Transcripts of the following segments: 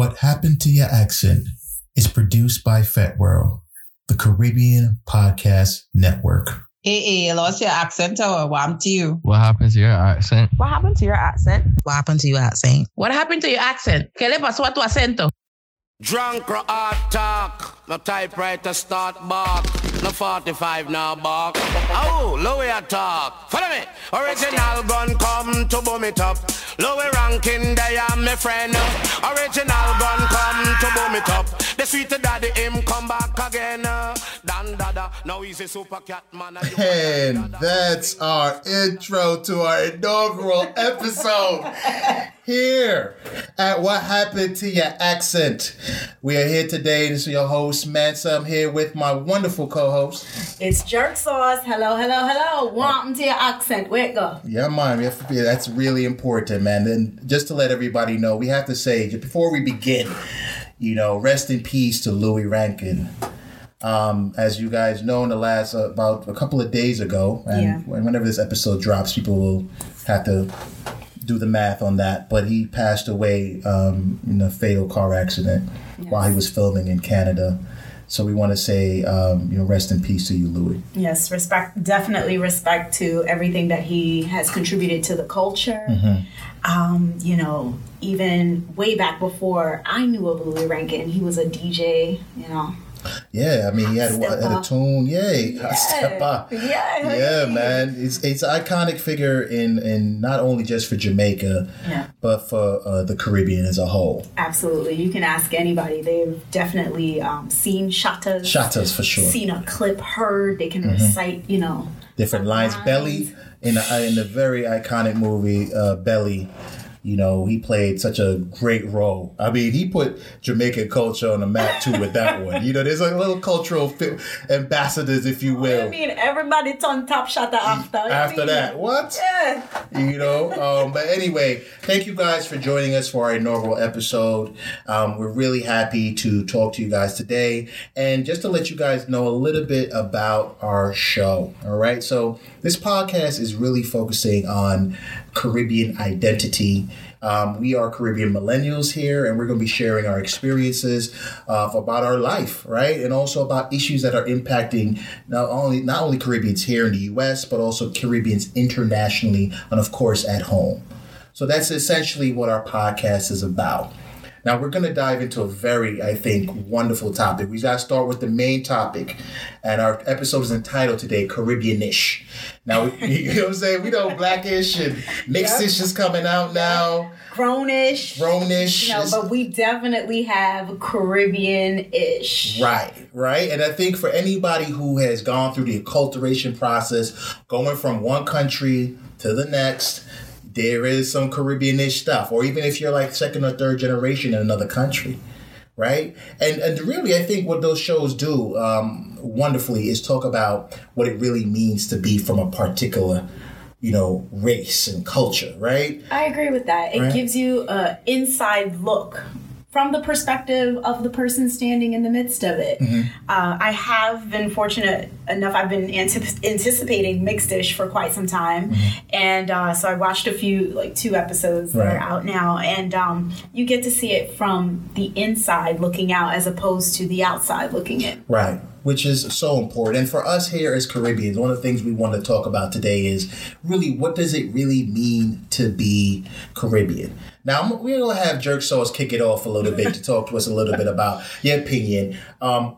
What Happened to Your Accent is produced by Fetworld, the Caribbean Podcast Network. Hey, lost your accent or what to you? What happened to your accent? What happened to your accent? What happened to your accent? What happened to your accent? ¿Qué le pasó a tu acento? Drunk or hard talk, no typewriter start bark, no 45 now bark. Oh, Louis a talk, follow me. Original gun come to boom it up. Louis Rankin, they are my friend. Original gun come to boom it up. The sweet daddy him come back again. Dan dada, now he's a super cat man. And that's our intro to our inaugural episode. Here at What Happened to Your Accent. We are here today. This is your host, Mansa. I'm here with my wonderful co-host. It's Jerk Sauce. Hello, hello, hello. Welcome to your accent. Where it go? Yeah, man. We have to be, that's really important, man. And just to let everybody know, we have to say, before we begin, you know, rest in peace to Louis Rankin. As you guys know, in the last, about a couple of days ago, and whenever this episode drops, people will have to do the math on that, but he passed away in a fatal car accident while he was filming in Canada. So we want to say, you know, rest in peace to you, Louis. Yes, respect, definitely respect to everything that he has contributed to the culture. Mm-hmm. You know, even way back before I knew of Louis Rankin, he was a DJ, you know. Yeah, I mean, he had a tune. Yay, yeah. Step Up. Yeah, man. It's an iconic figure in not only just for Jamaica, but for the Caribbean as a whole. Absolutely. You can ask anybody. They've definitely seen Shotas. Shotas, for sure. Seen a clip, heard. They can recite, you know. Different lines. Belly, in the very iconic movie, Belly. You know, he played such a great role. I mean, he put Jamaican culture on the map, too, with that one. You know, there's like little cultural ambassadors, if you will. I mean, everybody turned Top Shotter after that. What? Yeah. You know? But anyway, thank you guys for joining us for our inaugural episode. We're really happy to talk to you guys today. And just to let you guys know a little bit about our show, all right? So this podcast is really focusing on Caribbean identity. We are Caribbean millennials here, and we're going to be sharing our experiences about our life, right? And also about issues that are impacting not only Caribbeans here in the U.S., but also Caribbeans internationally and, of course, at home. So that's essentially what our podcast is about. Now, we're going to dive into a very, I think, wonderful topic. We got to start with the main topic. And our episode is entitled today, Caribbean-ish. Now, you know what I'm saying? We know Black-ish and Mixed-ish is coming out now. Grown-ish. You know, but we definitely have Caribbean-ish. Right. And I think for anybody who has gone through the acculturation process, going from one country to the next, there is some Caribbean-ish stuff, or even if you're like second or third generation in another country, right? And really, I think what those shows do wonderfully is talk about what it really means to be from a particular, you know, race and culture, right? I agree with that. It gives you an inside look from the perspective of the person standing in the midst of it. Mm-hmm. I have been fortunate enough. I've been anticipating Mixed-ish for quite some time. Mm-hmm. And so I watched a few, like two episodes that are out now. And you get to see it from the inside looking out as opposed to the outside looking in. Right. Which is so important. And for us here as Caribbeans, one of the things we want to talk about today is really what does it really mean to be Caribbean? Now, we're going to have Jerk Sauce kick it off a little bit to talk to us a little bit about your opinion,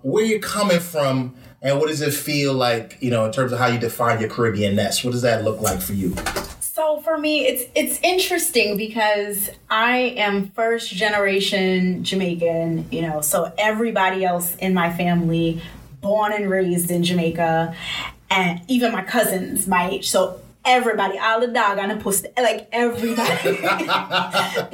where you're coming from, and what does it feel like, you know, in terms of how you define your Caribbean-ness? What does that look like for you? So for me, it's interesting because I am first generation Jamaican, you know, so everybody else in my family born and raised in Jamaica, and even my cousins my age. So everybody, all the dog on the post, like everybody.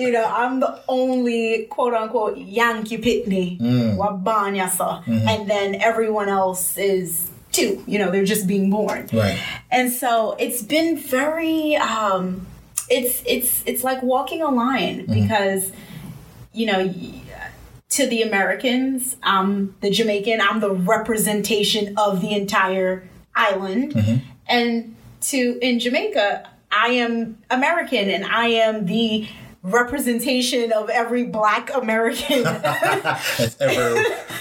You know, I'm the only quote unquote Yankee Pitney, and then everyone else is two. You know, they're just being born. Right. And so it's been very, it's like walking a line because, you know. To the Americans, the Jamaican, I'm the representation of the entire island. Mm-hmm. And in Jamaica, I am American and I am the representation of every Black American that's ever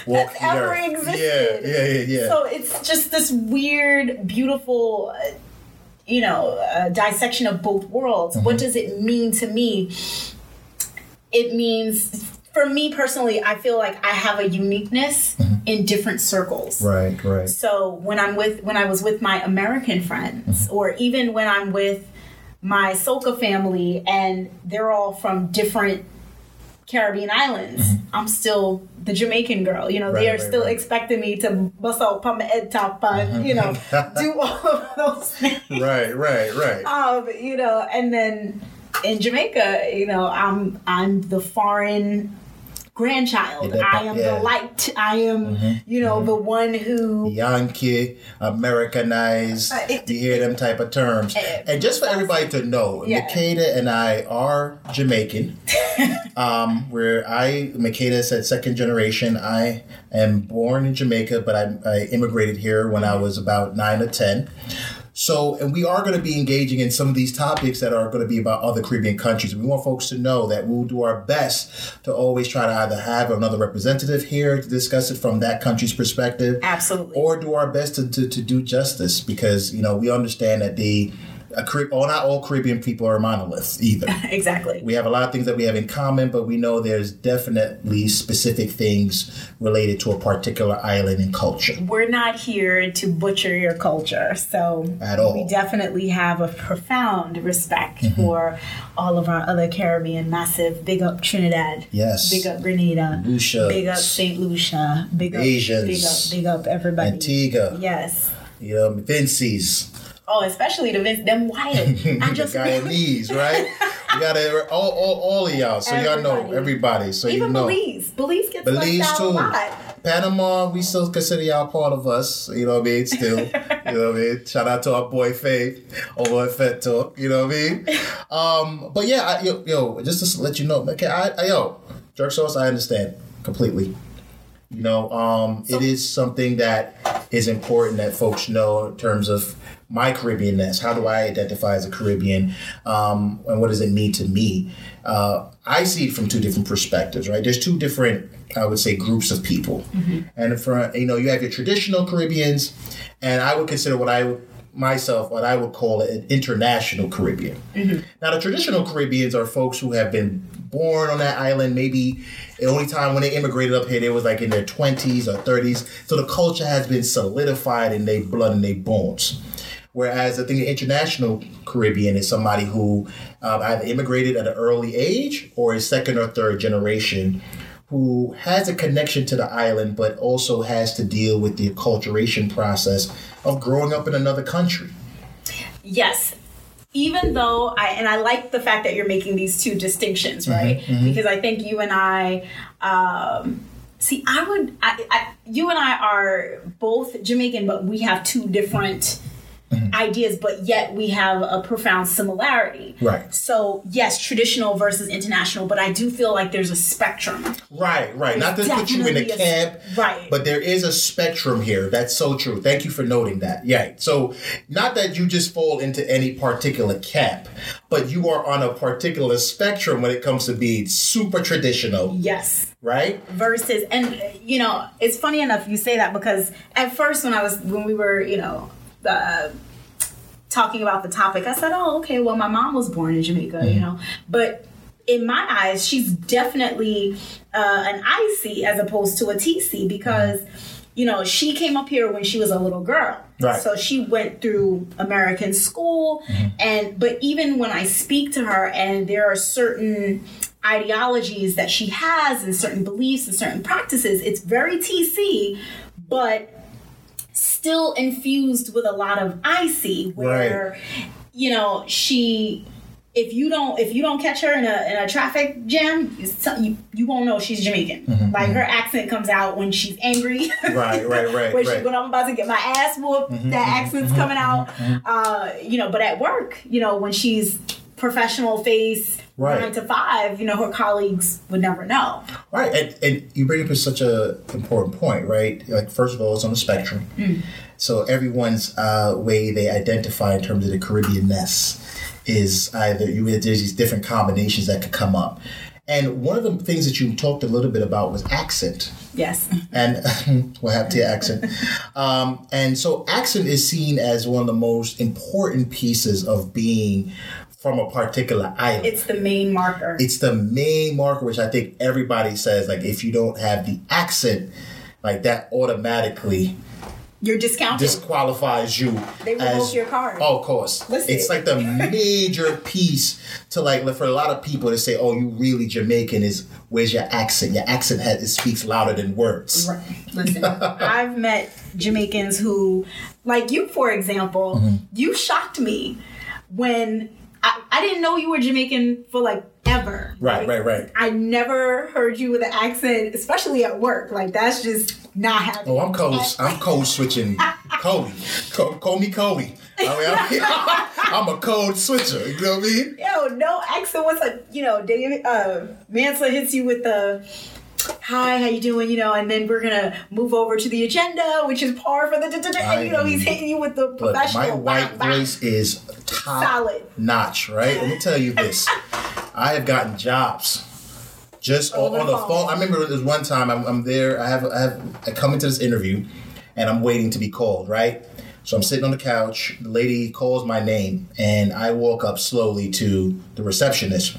walked that's ever earth. Existed. Yeah. So it's just this weird, beautiful, dissection of both worlds. Mm-hmm. What does it mean to me? It means, for me personally, I feel like I have a uniqueness mm-hmm. in different circles. Right. So when I was with my American friends, mm-hmm. or even when I'm with my Soka family, and they're all from different Caribbean islands, mm-hmm. I'm still the Jamaican girl. They are still expecting me to bust out pam ed top and do all of those things. Right. And then in Jamaica, I'm the foreign grandchild. I am the light. I am, the one who... Yankee, Americanized. You hear them type of terms. And just for everybody to know, Makeda and I are Jamaican. Makeda said second generation. I am born in Jamaica, but I immigrated here when I was about 9 or 10. So, and we are going to be engaging in some of these topics that are going to be about other Caribbean countries. We want folks to know that we'll do our best to always try to either have another representative here to discuss it from that country's perspective. Absolutely. Or do our best to do justice because, we understand that not all Caribbean people are monoliths either. Exactly. We have a lot of things that we have in common, but we know there's definitely specific things related to a particular island and culture. We're not here to butcher your culture, so at all. We definitely have a profound respect mm-hmm. for all of our other Caribbean massive. Big up Trinidad. Yes. Big up Grenada. Lucia. Big up St. Lucia. Big up Asians. Big up everybody. Antigua. Yes. Vinci's. Oh, especially them Wyatt. The Guyanese, right? We got all of y'all. So y'all know everybody. So even Belize. Belize gets left out a lot. Panama, we still consider y'all part of us. You know what I mean? Still. Shout out to our boy Faith over at Fed Talk. You know what I mean? But yeah, just to let you know, okay, Jerk Sauce, I understand completely. It is something that is important that folks know in terms of my Caribbean-ness. How do I identify as a Caribbean? And what does it mean to me? I see it from two different perspectives, right? There's two different, I would say, groups of people. Mm-hmm. And for, you have your traditional Caribbeans, and I would consider what I would call an international Caribbean. Mm-hmm. Now, the traditional Caribbeans are folks who have been born on that island. Maybe the only time when they immigrated up here, they was like in their 20s or 30s. So the culture has been solidified in their blood and their bones. Whereas I think the international Caribbean is somebody who either immigrated at an early age or is second or third generation, who has a connection to the island but also has to deal with the acculturation process of growing up in another country. Yes. Even though I like the fact that you're making these two distinctions, right? Mm-hmm, mm-hmm. Because I think you and I... you and I are both Jamaican, but we have two different... Mm-hmm. ideas, but yet we have a profound similarity. Right. So yes, traditional versus international, but I do feel like there's a spectrum. Right. Not to put you in a camp, right? But there is a spectrum here. That's so true. Thank you for noting that. Yeah. So not that you just fall into any particular camp, but you are on a particular spectrum when it comes to being super traditional. Yes. Right? Versus, and it's funny enough you say that because at first when we were talking about the topic, I said, oh, okay, well, my mom was born in Jamaica, mm-hmm. But in my eyes, she's definitely an IC as opposed to a TC because, she came up here when she was a little girl. Right. So she went through American school. Mm-hmm. But even when I speak to her and there are certain ideologies that she has and certain beliefs and certain practices, it's very TC, but still infused with a lot of icy where, right. She, if you don't catch her in a traffic jam, you won't know she's Jamaican. Mm-hmm, like her accent comes out when she's angry. Right. When I'm about to get my ass whooped, mm-hmm, that accent's coming out. Mm-hmm. But at work, when she's professional face, right. 9 to 5, her colleagues would never know. Right. And you bring up such an important point, right? Like, first of all, it's on the spectrum. Mm. So everyone's way they identify in terms of the Caribbean-ness is either there's these different combinations that could come up. And one of the things that you talked a little bit about was accent. Yes. And what happened to your accent? And so accent is seen as one of the most important pieces of being from a particular island. It's the main marker. It's the main marker, which I think everybody says, like, if you don't have the accent, like, that automatically... You're discounted. Disqualifies you. They revoke your card. Oh, of course. Listen. It's like the major piece to, like, for a lot of people to say, oh, you really Jamaican is, where's your accent? Your accent it speaks louder than words. Right. Listen, I've met Jamaicans who, like you, for example, mm-hmm. you shocked me when I didn't know you were Jamaican for, like, ever. Right. I never heard you with an accent, especially at work. Like, that's just not happening. Oh, I'm code switching. Cody. Call me Cody. I mean, I'm a code switcher. You know what I mean? Yo, no accent. What's like, you know, David, Mansa hits you with the... Hi, how you doing? You know, and then we're gonna move over to the agenda, which is par for the. And you know, he's hitting you with the professional. My white voice is top solid notch, right? Let me tell you this: I have gotten jobs just on the phone. I remember there's one time I'm there. I come into this interview, and I'm waiting to be called. Right, so I'm sitting on the couch. The lady calls my name, and I walk up slowly to the receptionist.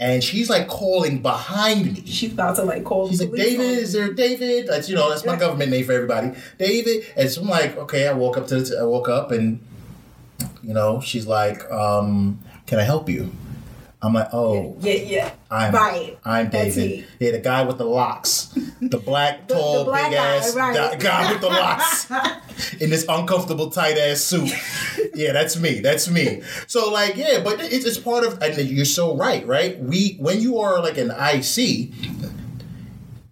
And she's like calling behind me. She's about to like call. She's like, David, is there David? That's, you know, that's my government name for everybody. David. And so I'm like, okay, I walk up and, you know, she's like, can I help you? I'm like, oh. Yeah. I'm David. Yeah, the guy with the locks. The black, tall, big-ass guy with the locks. In this uncomfortable, tight-ass suit. Yeah, that's me. So, like, yeah, but it's part of... And you're so right? When you are, like, an IC...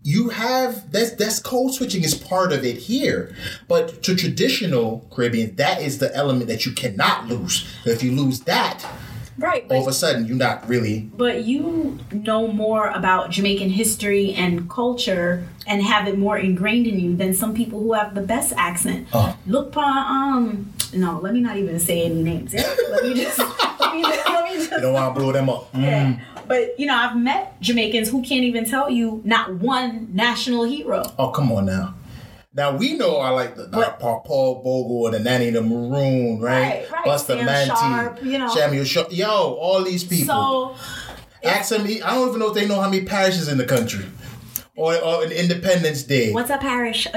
You have that's code switching is part of it here, but to traditional Caribbean, that is the element that you cannot lose. If you lose that, right, all of a sudden you're not really. But you know more about Jamaican history and culture and have it more ingrained in you than some people who have the best accent. Look, no, let me not even say any names. Yeah? Let me just. You don't want to blow them up. Yeah. Mm. But, you know, I've met Jamaicans who can't even tell you not one national hero. Oh, come on now. Now, we know I like Paul Bogle and the Nanny the Maroon, right? Busta Manti, you know. Samuel Sharp. Yo, all these people. So, ask me, I don't even know if they know how many parishes in the country. Or an Independence Day. What's a parish?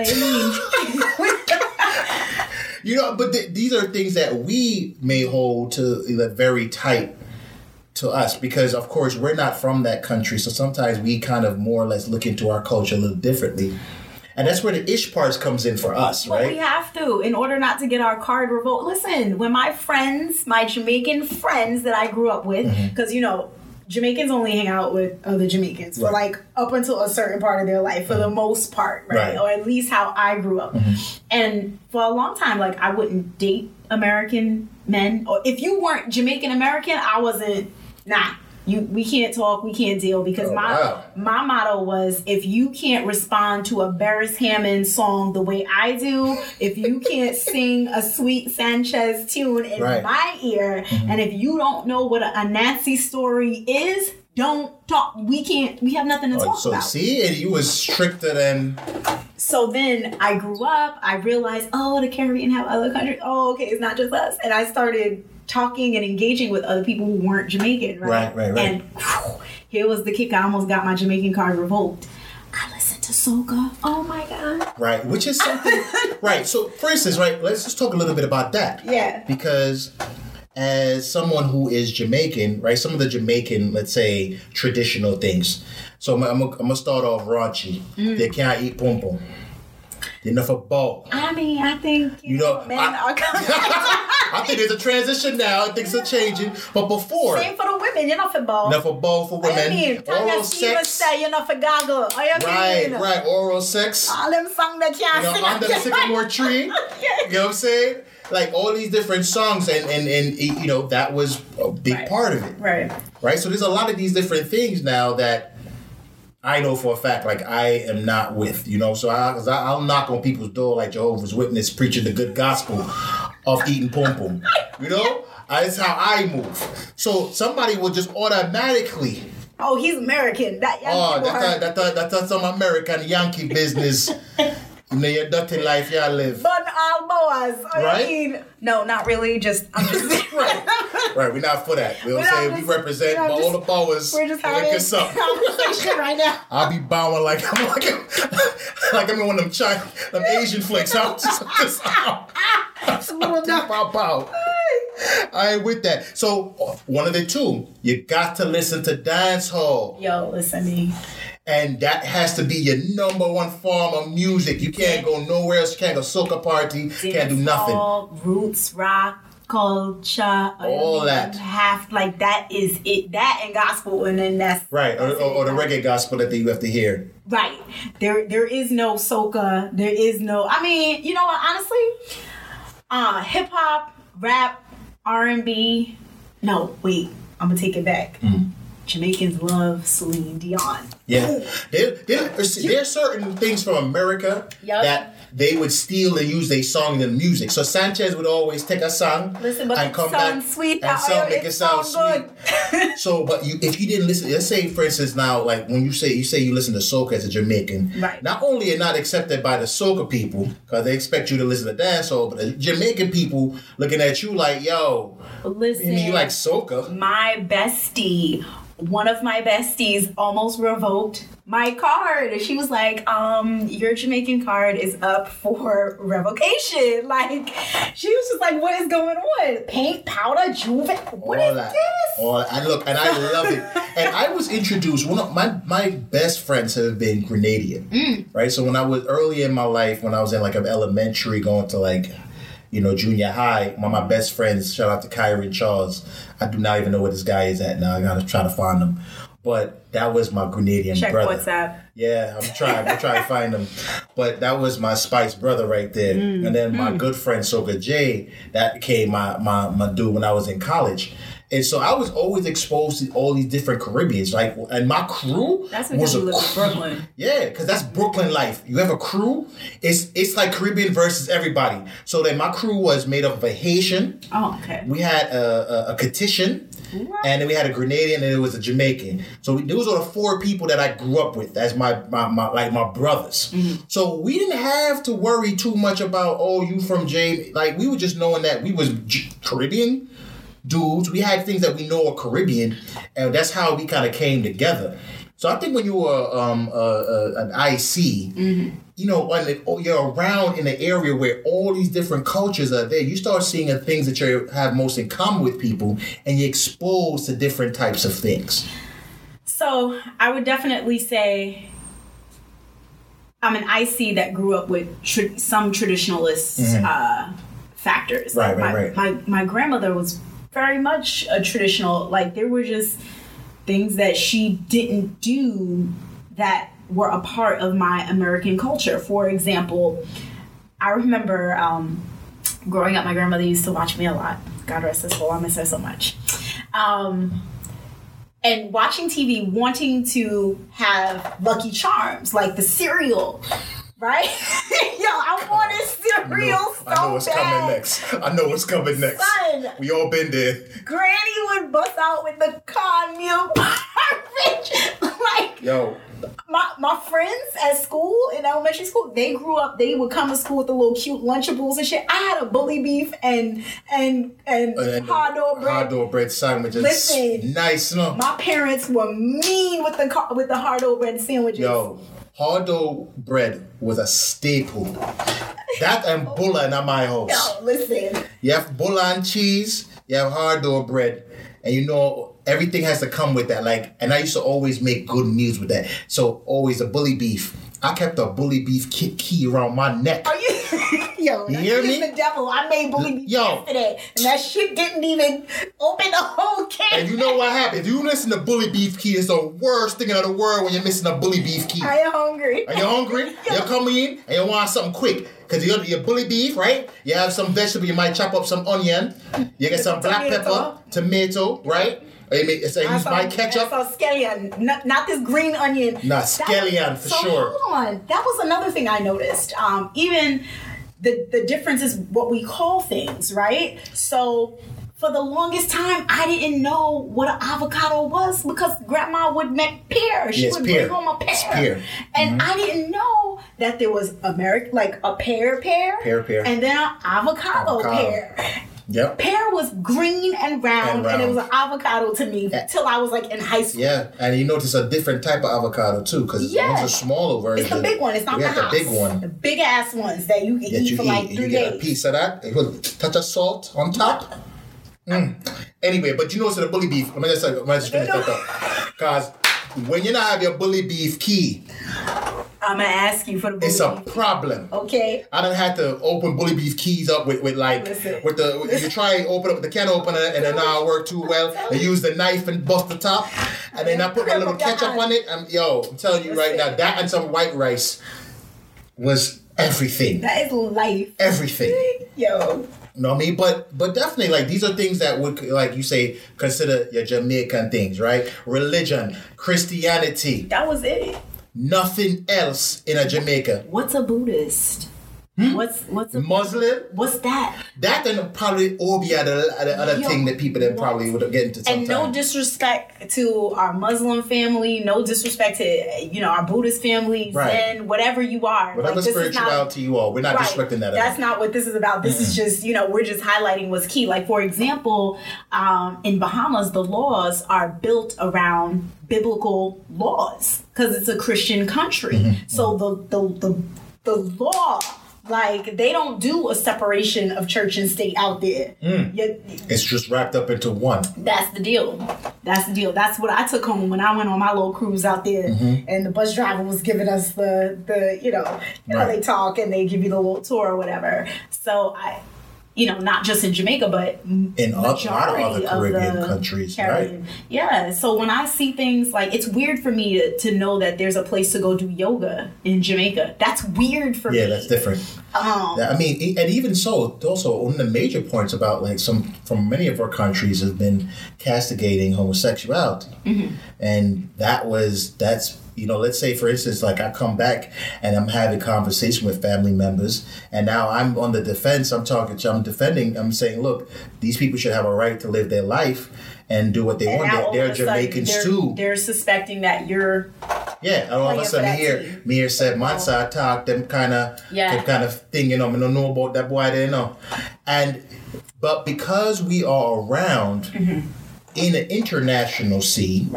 You know, but these are things that we may hold to very tight. To us, because of course we're not from that country, so sometimes we kind of more or less look into our culture a little differently, and that's where the ish part comes in for us, right? Well, we have to, in order not to get our card revoked. Listen, when my Jamaican friends that I grew up with, because mm-hmm. you know, Jamaicans only hang out with other Jamaicans for like up until a certain part of their life, for the most part, right? Or at least how I grew up. Mm-hmm. And for a long time, like I wouldn't date American men, or if you weren't Jamaican American, I wasn't. Nah, we can't talk, we can't deal, because my motto was, if you can't respond to a Beres Hammond song the way I do, if you can't sing a sweet Sanchez tune in my ear, mm-hmm. and if you don't know what a Nazi story is, don't talk. We have nothing to talk about. So see, and you was stricter than... So then I grew up, I realized, the Caribbean have other countries. Oh, okay, it's not just us. And I started... talking and engaging with other people who weren't Jamaican, right? Right. And whew, here was the kick. I almost got my Jamaican card revoked. I listened to Soka. Oh, my God. Right, which is something... Right, so for instance, let's just talk a little bit about that. Yeah. Because as someone who is Jamaican, right, some of the Jamaican, let's say, traditional things. So I'm going to start off raunchy. Mm. They can't eat pom-pom. They're not for ball. I mean, I think, you know men are coming... I think there's a transition now. Things are changing. But before... Same for the women. You're not for both. Not for both for women. I mean, oral sex. Say you're not for goggle. Right. Oral sex. All them songs that y'all sing. Under the sycamore tree. You know what I'm saying? Like, all these different songs. And you know, that was a big part of it. Right? So there's a lot of these different things now that I know for a fact, like, I am not with, you know? So I'll knock on people's door like Jehovah's Witness preaching the good gospel. Of eating pom pom, you know. That's how I move. So somebody will just automatically. Oh, he's American. That Yankee. Oh, that's some American Yankee business. You know, your dirty life, y'all live. But all boas. Right? I mean, no, not really. Just, I'm just right. We're not for that. We'll say we represent all the boas. We're just having a conversation right now. I'll be bowing like I'm in one of them them Asian flicks. Bow. I ain't with that. So one of the two, you got to listen to dancehall. Yo, listen to me. And that has to be your number one form of music. You can't go nowhere else. You can't go soca party. Can't do nothing. All roots, rock, culture. All that. Half, like, that is it. That and gospel. And then that's... Right. Or the reggae gospel that you have to hear. Right. There is no soca. There is no... I mean, you know what? Honestly, hip-hop, rap, R&B... No, wait. I'm going to take it back. Mm-hmm. Jamaicans love Celine Dion. Yeah. There are certain things from America that they would steal and use their song in their music. So Sanchez would always take a song and come back sweet and make it sound sweet. So, but if you didn't listen, let's say, for instance, now, like when you say you listen to soca as a Jamaican, right. Not only are not accepted by the soca people because they expect you to listen to dancehall, but the Jamaican people looking at you like, yo, listen, you like soca. One of my besties almost revoked my card. She was like, your Jamaican card is up for revocation. Like, she was just like, what is going on? Paint, powder, juve. What all is that, this? All that. And I love it. And I was introduced, one of my best friends have been Grenadian, right? So when I was early in my life, when I was in like elementary going to like, you know, junior high, one of my best friends, shout out to Kyron Charles. I do not even know where this guy is at now. I gotta try to find him. But that was my Grenadian brother. Check WhatsApp. Yeah, I'm trying to find him. But that was my Spice brother right there. And then my good friend Soka Jay, that became my dude when I was in college. And so I was always exposed to all these different Caribbeans. Like, and my crew that's because you live in Brooklyn. Yeah, because that's Brooklyn life. You have a crew. It's like Caribbean versus everybody. So then my crew was made up of a Haitian. Oh, okay. We had a Caucasian. What? And then we had a Grenadian, and it was a Jamaican. So those are the four people that I grew up with as my brothers. Mm-hmm. So we didn't have to worry too much about, oh, you from Jamaica. Like, we were just knowing that we was Caribbean dudes. We had things that we know are Caribbean, and that's how we kind of came together. So I think when you were an IC, you know, you're around in an area where all these different cultures are there, you start seeing the things that you have most in common with people, and you're exposed to different types of things. So I would definitely say I'm an IC that grew up with some traditionalist factors. My grandmother was very much a traditional, like, there were just things that she didn't do that were a part of my American culture. For example, I remember growing up, my grandmother used to watch me a lot. God rest her soul, I miss her so much. And watching TV, wanting to have Lucky Charms, like the cereal. Right? Yo, I wanted cereal so bad. I know what's coming next. Son, we all been there. Granny would bust out with the corn meal porridge. Like, yo, my friends at school, in elementary school, they grew up, they would come to school with the little cute Lunchables and shit. I had a bully beef and hard-dough bread sandwiches. Listen, nice, no? My parents were mean with the hard-dough bread sandwiches. Yo. Hard-dough bread was a staple. That and bulla in my house. Yo, listen. You have bulla and cheese, you have hard-dough bread, and you know everything has to come with that. Like, and I used to always make good meals with that. So always a bully beef. I kept a bully beef key around my neck. Are you? Yo, you hear me? The devil. I made bully beef yesterday, and that shit didn't even open the whole can. And you know what happened? If you missing the bully beef key, it's the worst thing in the world when you're missing a bully beef key. Are you hungry? You're coming in and you want something quick. Because you got your bully beef, right? You have some vegetable. You might chop up some onion. You get some black pepper, tomato, right? Ketchup. I saw scallion, not this green onion. Nah, scallion for sure. Hold on, that was another thing I noticed. Even the difference is what we call things, right? So For the longest time, I didn't know what an avocado was because Grandma would make pear. She would bring home a pear. And I didn't know that there was American, like a pear, and then an avocado. Pear. Yep. Pear was green and round, and it was an avocado to me till I was like in high school. Yeah, and you notice a different type of avocado too, because it's a smaller version. It's the big one. It's not the house. The big one. The big ass ones that you can eat for like 3 days. You get a piece of that. It will touch of salt on top. Anyway, but you know, so the bully beef. I'm just gonna talk about. Cause when you not have your bully beef key, I'm gonna ask you for the bully beef. It's a problem. Okay. I done had to open bully beef keys up with you try and open up the can opener and it not work too well. They use the knife and bust the top and then I put a little ketchup on it. I'm telling you right now, that and some white rice was everything. That is life. Everything. Yo. Know what I mean? But definitely, like, these are things that would, like you say, consider your Jamaican things, right? Religion, Christianity. That was it. Nothing else in a Jamaica. What's a Buddhist? What's a Muslim? What's that? That then probably all be the other thing that people then probably would get into sometime. And no disrespect to our Muslim family, no disrespect to our Buddhist family, Zen, whatever you are. Whatever spirituality you are, we're not disrespecting that. That's not what this is about. This is just, we're just highlighting what's key. Like, for example, in Bahamas, the laws are built around biblical laws because it's a Christian country. Mm-hmm. So the law... Like, they don't do a separation of church and state out there. Mm. It's just wrapped up into one. That's the deal. That's what I took home when I went on my little cruise out there. Mm-hmm. And the bus driver was giving us the they talk and they give you the little tour or whatever. So, not just in Jamaica, but in a lot of other Caribbean countries, right? Yeah. So when I see things like, it's weird for me to know that there's a place to go do yoga in Jamaica. That's weird for me. Yeah, that's different. I mean, and even so, also one of the major points about like from many of our countries has been castigating homosexuality, mm-hmm. and that's. Let's say, for instance, like I come back and I'm having a conversation with family members and now I'm on the defense. I'm saying, look, these people should have a right to live their life and do what they want. They're Jamaicans too. They're suspecting that you're... Yeah, and all of a sudden here, me here said, Mansa talk, them kind of thing, I don't know about that boy, they know. But because we are around in an international scene...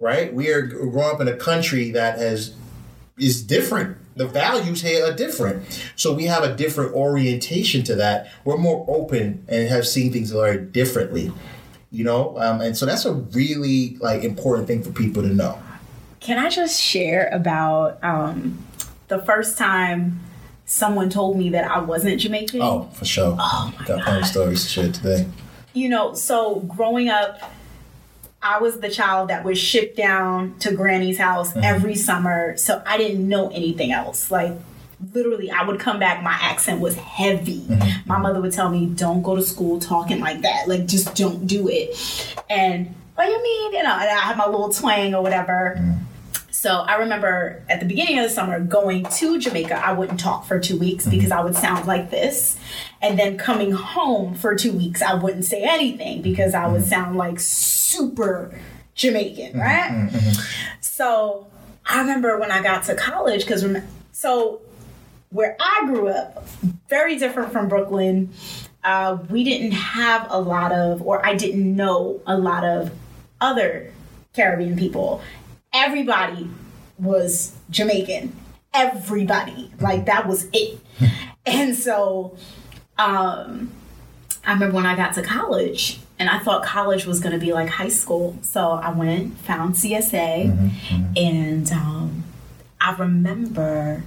Right? We are growing up in a country that is different. The values here are different. So we have a different orientation to that. We're more open and have seen things very differently, And so that's a really, like, important thing for people to know. Can I just share about the first time someone told me that I wasn't Jamaican? Oh, for sure. Oh, my God. Got funny stories to share today. So growing up, I was the child that was shipped down to Granny's house every summer, so I didn't know anything else. Like, literally, I would come back, my accent was heavy. Mm-hmm. My mother would tell me, don't go to school talking like that. Like, just don't do it. And, what do you mean? And I had my little twang or whatever. Mm-hmm. So I remember at the beginning of the summer going to Jamaica, I wouldn't talk for 2 weeks because I would sound like this. And then coming home for 2 weeks, I wouldn't say anything because I would sound like super Jamaican, right? Mm-hmm. So I remember when I got to college, so where I grew up, very different from Brooklyn, we didn't have I didn't know a lot of other Caribbean people. Everybody was Jamaican. Everybody. Like, that was it. And so I remember when I got to college, and I thought college was going to be like high school. So I went, found CSA, and I remember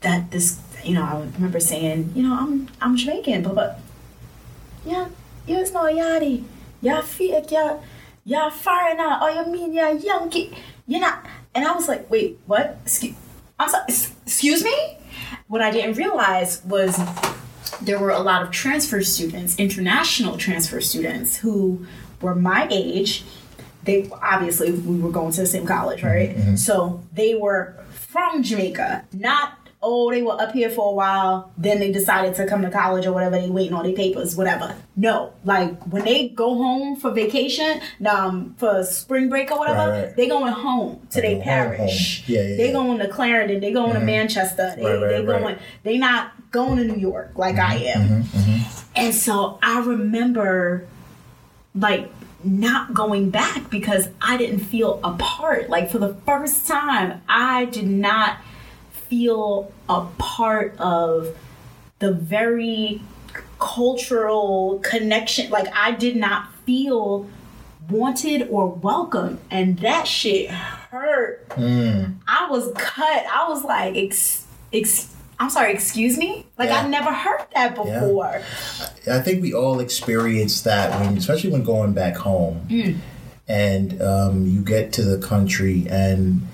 that I remember saying, I'm Jamaican, but yeah, you know, yadi, yeah, feet, yeah. Y'all firing out. Oh, you mean y'all young kid? You're not. And I was like, wait, what? I'm sorry, excuse me? What I didn't realize was there were a lot of transfer students, international transfer students, who were my age. They obviously, we were going to the same college, right? Mm-hmm. So they were from Jamaica, not oh, they were up here for a while, then they decided to come to college or whatever, they waiting on their papers, whatever. No, like when they go home for vacation, for spring break or whatever, right. They going home to their parish. Yeah, they going to Clarendon, they going to Manchester, they not going to New York like I am. Mm-hmm, mm-hmm. And so I remember like not going back because I didn't feel a part. Like for the first time, I did not feel a part of the very cultural connection. Like I did not feel wanted or welcome, and that shit hurt. I was cut. I was like, I'm sorry, excuse me? Like, I never heard that before. Yeah. I think we all experience that, especially when going back home. And you get to the country, and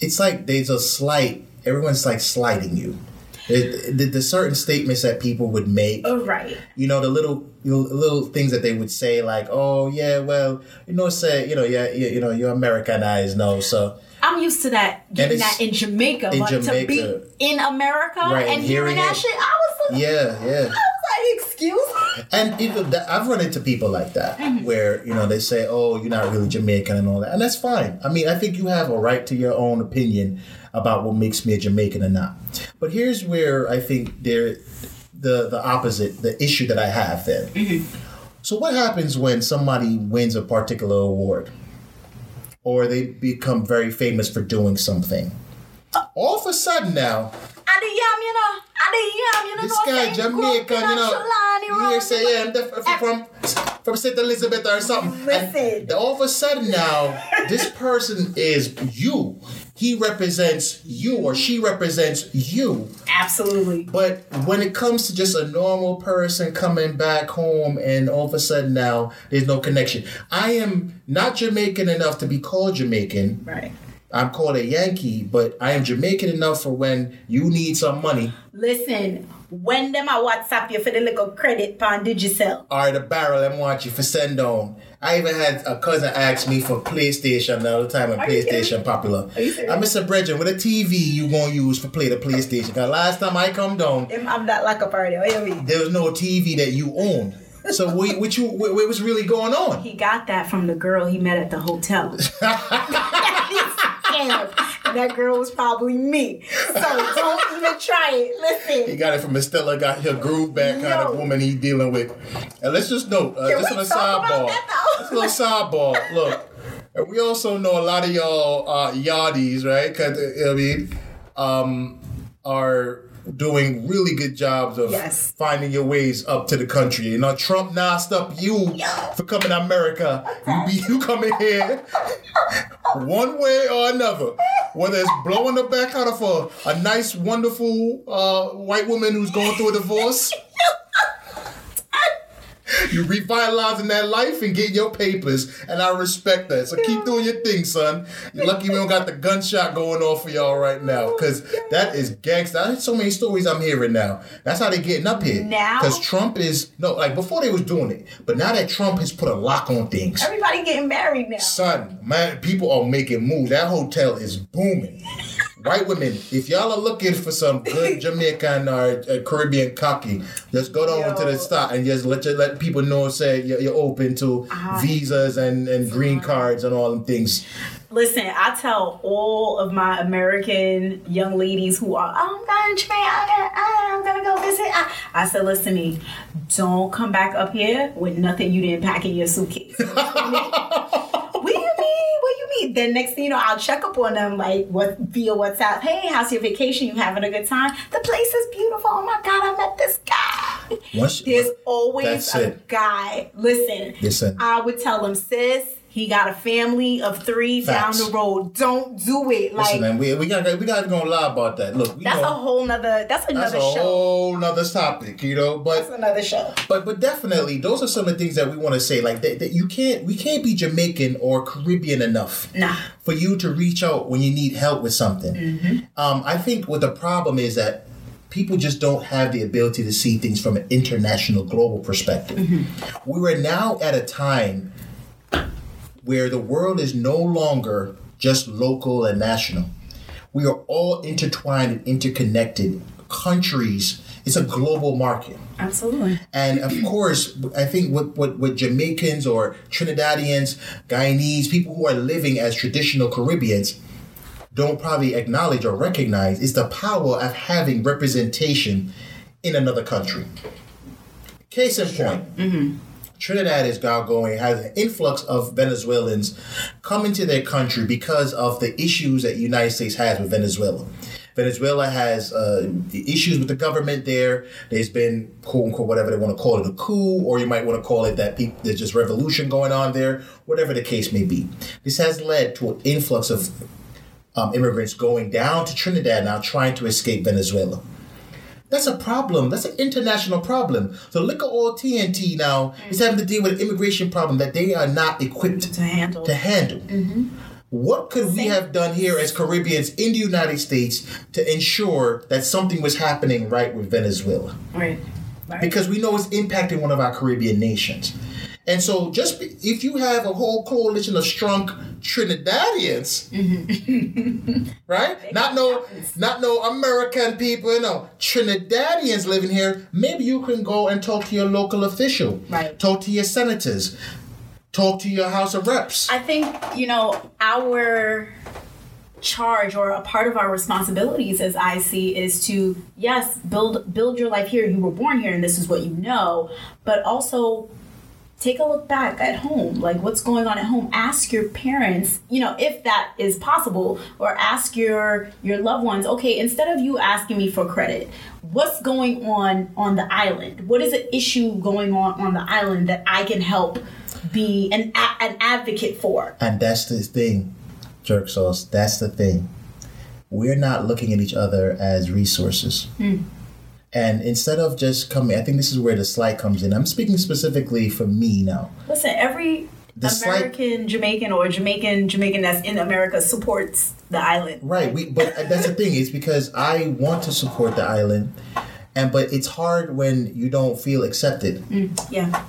it's like there's a slight, everyone's like slighting you. There's certain statements that people would make. Oh, right. You know, the little things that they would say, like, oh, yeah, well, you're Americanized, no, so... I'm used to that, getting that in Jamaica, to be in America and hearing that shit, I was like, I was like, excuse me? And I've run into people like that, where, they say, oh, you're not really Jamaican and all that. And that's fine. I mean, I think you have a right to your own opinion about what makes me a Jamaican or not. But here's where I think the opposite, the issue that I have then. So what happens when somebody wins a particular award? Or they become very famous for doing something. All of a sudden now, this guy Jamaican, you say, yeah, I'm from St. Elizabeth or something. Listen. All of a sudden now, this person is you. He represents you, or she represents you. Absolutely. But when it comes to just a normal person coming back home, and all of a sudden now there's no connection. I am not Jamaican enough to be called Jamaican. Right. I'm called a Yankee, but I am Jamaican enough for when you need some money. Listen, when them I WhatsApp you for the little credit pan Digicel. Or the barrel I want you for send on. I even had a cousin ask me for PlayStation the other time when PlayStation popular. I'm Mr. Bridget, what a TV you gonna use for play the PlayStation? Because last time I come down, I'm that lock up already. There was no TV that you owned. So what was really going on? He got that from the girl he met at the hotel. That girl was probably me. So don't even try it. Listen. He got it from Estella, got her groove back kind of woman he dealing with. And let's just note, just on a sidebar. Just a little sidebar. Look, we also know a lot of y'all yardies, right? Because, are doing really good jobs of finding your ways up to the country. You know, Trump nosed up you for coming to America. You coming here one way or another. Whether it's blowing the back out of a nice, wonderful white woman who's going through a divorce. You revitalizing that life and getting your papers, and I respect that. So keep doing your thing, son. You're lucky we don't got the gunshot going off for y'all right now, because that is gangster. I had so many stories I'm hearing now. That's how they're getting up here. Now? Because Trump is, before they was doing it, but now that Trump has put a lock on things. Everybody getting married now. Son, man, people are making moves. That hotel is booming. White women, if y'all are looking for some good Jamaican or Caribbean cocky, just go down to the store and just let people know, say you're open to visas and green cards and all them things. Listen, I tell all of my American young ladies who are, I'm going to Jamaica, I'm going to go visit. I said, listen to me, don't come back up here with nothing you didn't pack in your suitcase. Then next thing you know, I'll check up on them via WhatsApp. Hey, how's your vacation? You having a good time? The place is beautiful. Oh my God, I met this guy. There's always a guy. Listen, I would tell him, sis, he got a family of 3 down the road. Don't do it. Listen, man, we not gonna lie about that. Look, that's a whole nother topic, But that's another show. But definitely, those are some of the things that we want to say. Like that we can't be Jamaican or Caribbean enough for you to reach out when you need help with something. Mm-hmm. I think what the problem is that people just don't have the ability to see things from an international, global perspective. Mm-hmm. We are now at a time where the world is no longer just local and national. We are all intertwined and interconnected. Countries, it's a global market. Absolutely. And of course, I think what Jamaicans or Trinidadians, Guyanese, people who are living as traditional Caribbeans don't probably acknowledge or recognize is the power of having representation in another country. Case in point, mm-hmm. Trinidad is now has an influx of Venezuelans coming to their country because of the issues that the United States has with Venezuela. Venezuela has issues with the government there. There's been, quote unquote, whatever they want to call it, a coup, or you might want to call it that there's just revolution going on there, whatever the case may be. This has led to an influx of immigrants going down to Trinidad now trying to escape Venezuela. That's a problem. That's an international problem. So Liquor Oil TNT now is having to deal with an immigration problem that they are not equipped to handle. Mm-hmm. What could we have done here as Caribbeans in the United States to ensure that something was happening right with Venezuela? Right. Because we know it's impacting one of our Caribbean nations. And so just if you have a whole coalition of strong Trinidadians, mm-hmm. right? Not no American people, no. Trinidadians living here, maybe you can go and talk to your local official. Right. Talk to your senators. Talk to your House of Reps. I think, our charge or a part of our responsibilities as IC is to, yes, build your life here. You were born here and this is what you know. But also take a look back at home. Like, what's going on at home? Ask your parents, if that is possible, or ask your loved ones, okay, instead of you asking me for credit, what's going on the island? What is an issue going on the island that I can help be an advocate for? And that's the thing, Jerk Sauce. That's the thing. We're not looking at each other as resources. Mm. And instead of just coming, I think this is where the slight comes in. I'm speaking specifically for me now. Listen, every American, Jamaican, or Jamaican that's in America supports the island. Right. But that's the thing. It's because I want to support the island, but it's hard when you don't feel accepted. Mm. Yeah.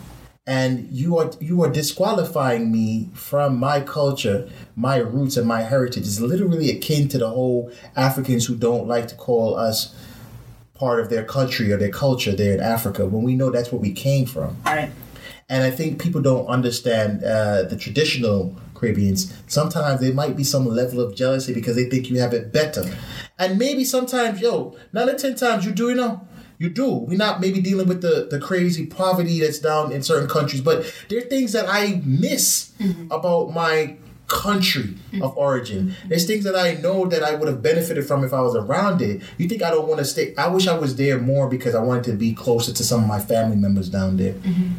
And you are disqualifying me from my culture, my roots, and my heritage. It's literally akin to the whole Africans who don't like to call us part of their country or their culture there in Africa, when we know that's where we came from. All right. And I think people don't understand the traditional Caribbeans. Sometimes there might be some level of jealousy because they think you have it better. And maybe sometimes, 9 or 10 times you do, You do. We're not maybe dealing with the crazy poverty that's down in certain countries, but there are things that I miss mm-hmm. about my country mm-hmm. of origin. Mm-hmm. There's things that I know that I would have benefited from if I was around it. You think I don't want to stay? I wish I was there more because I wanted to be closer to some of my family members down there. Mm-hmm.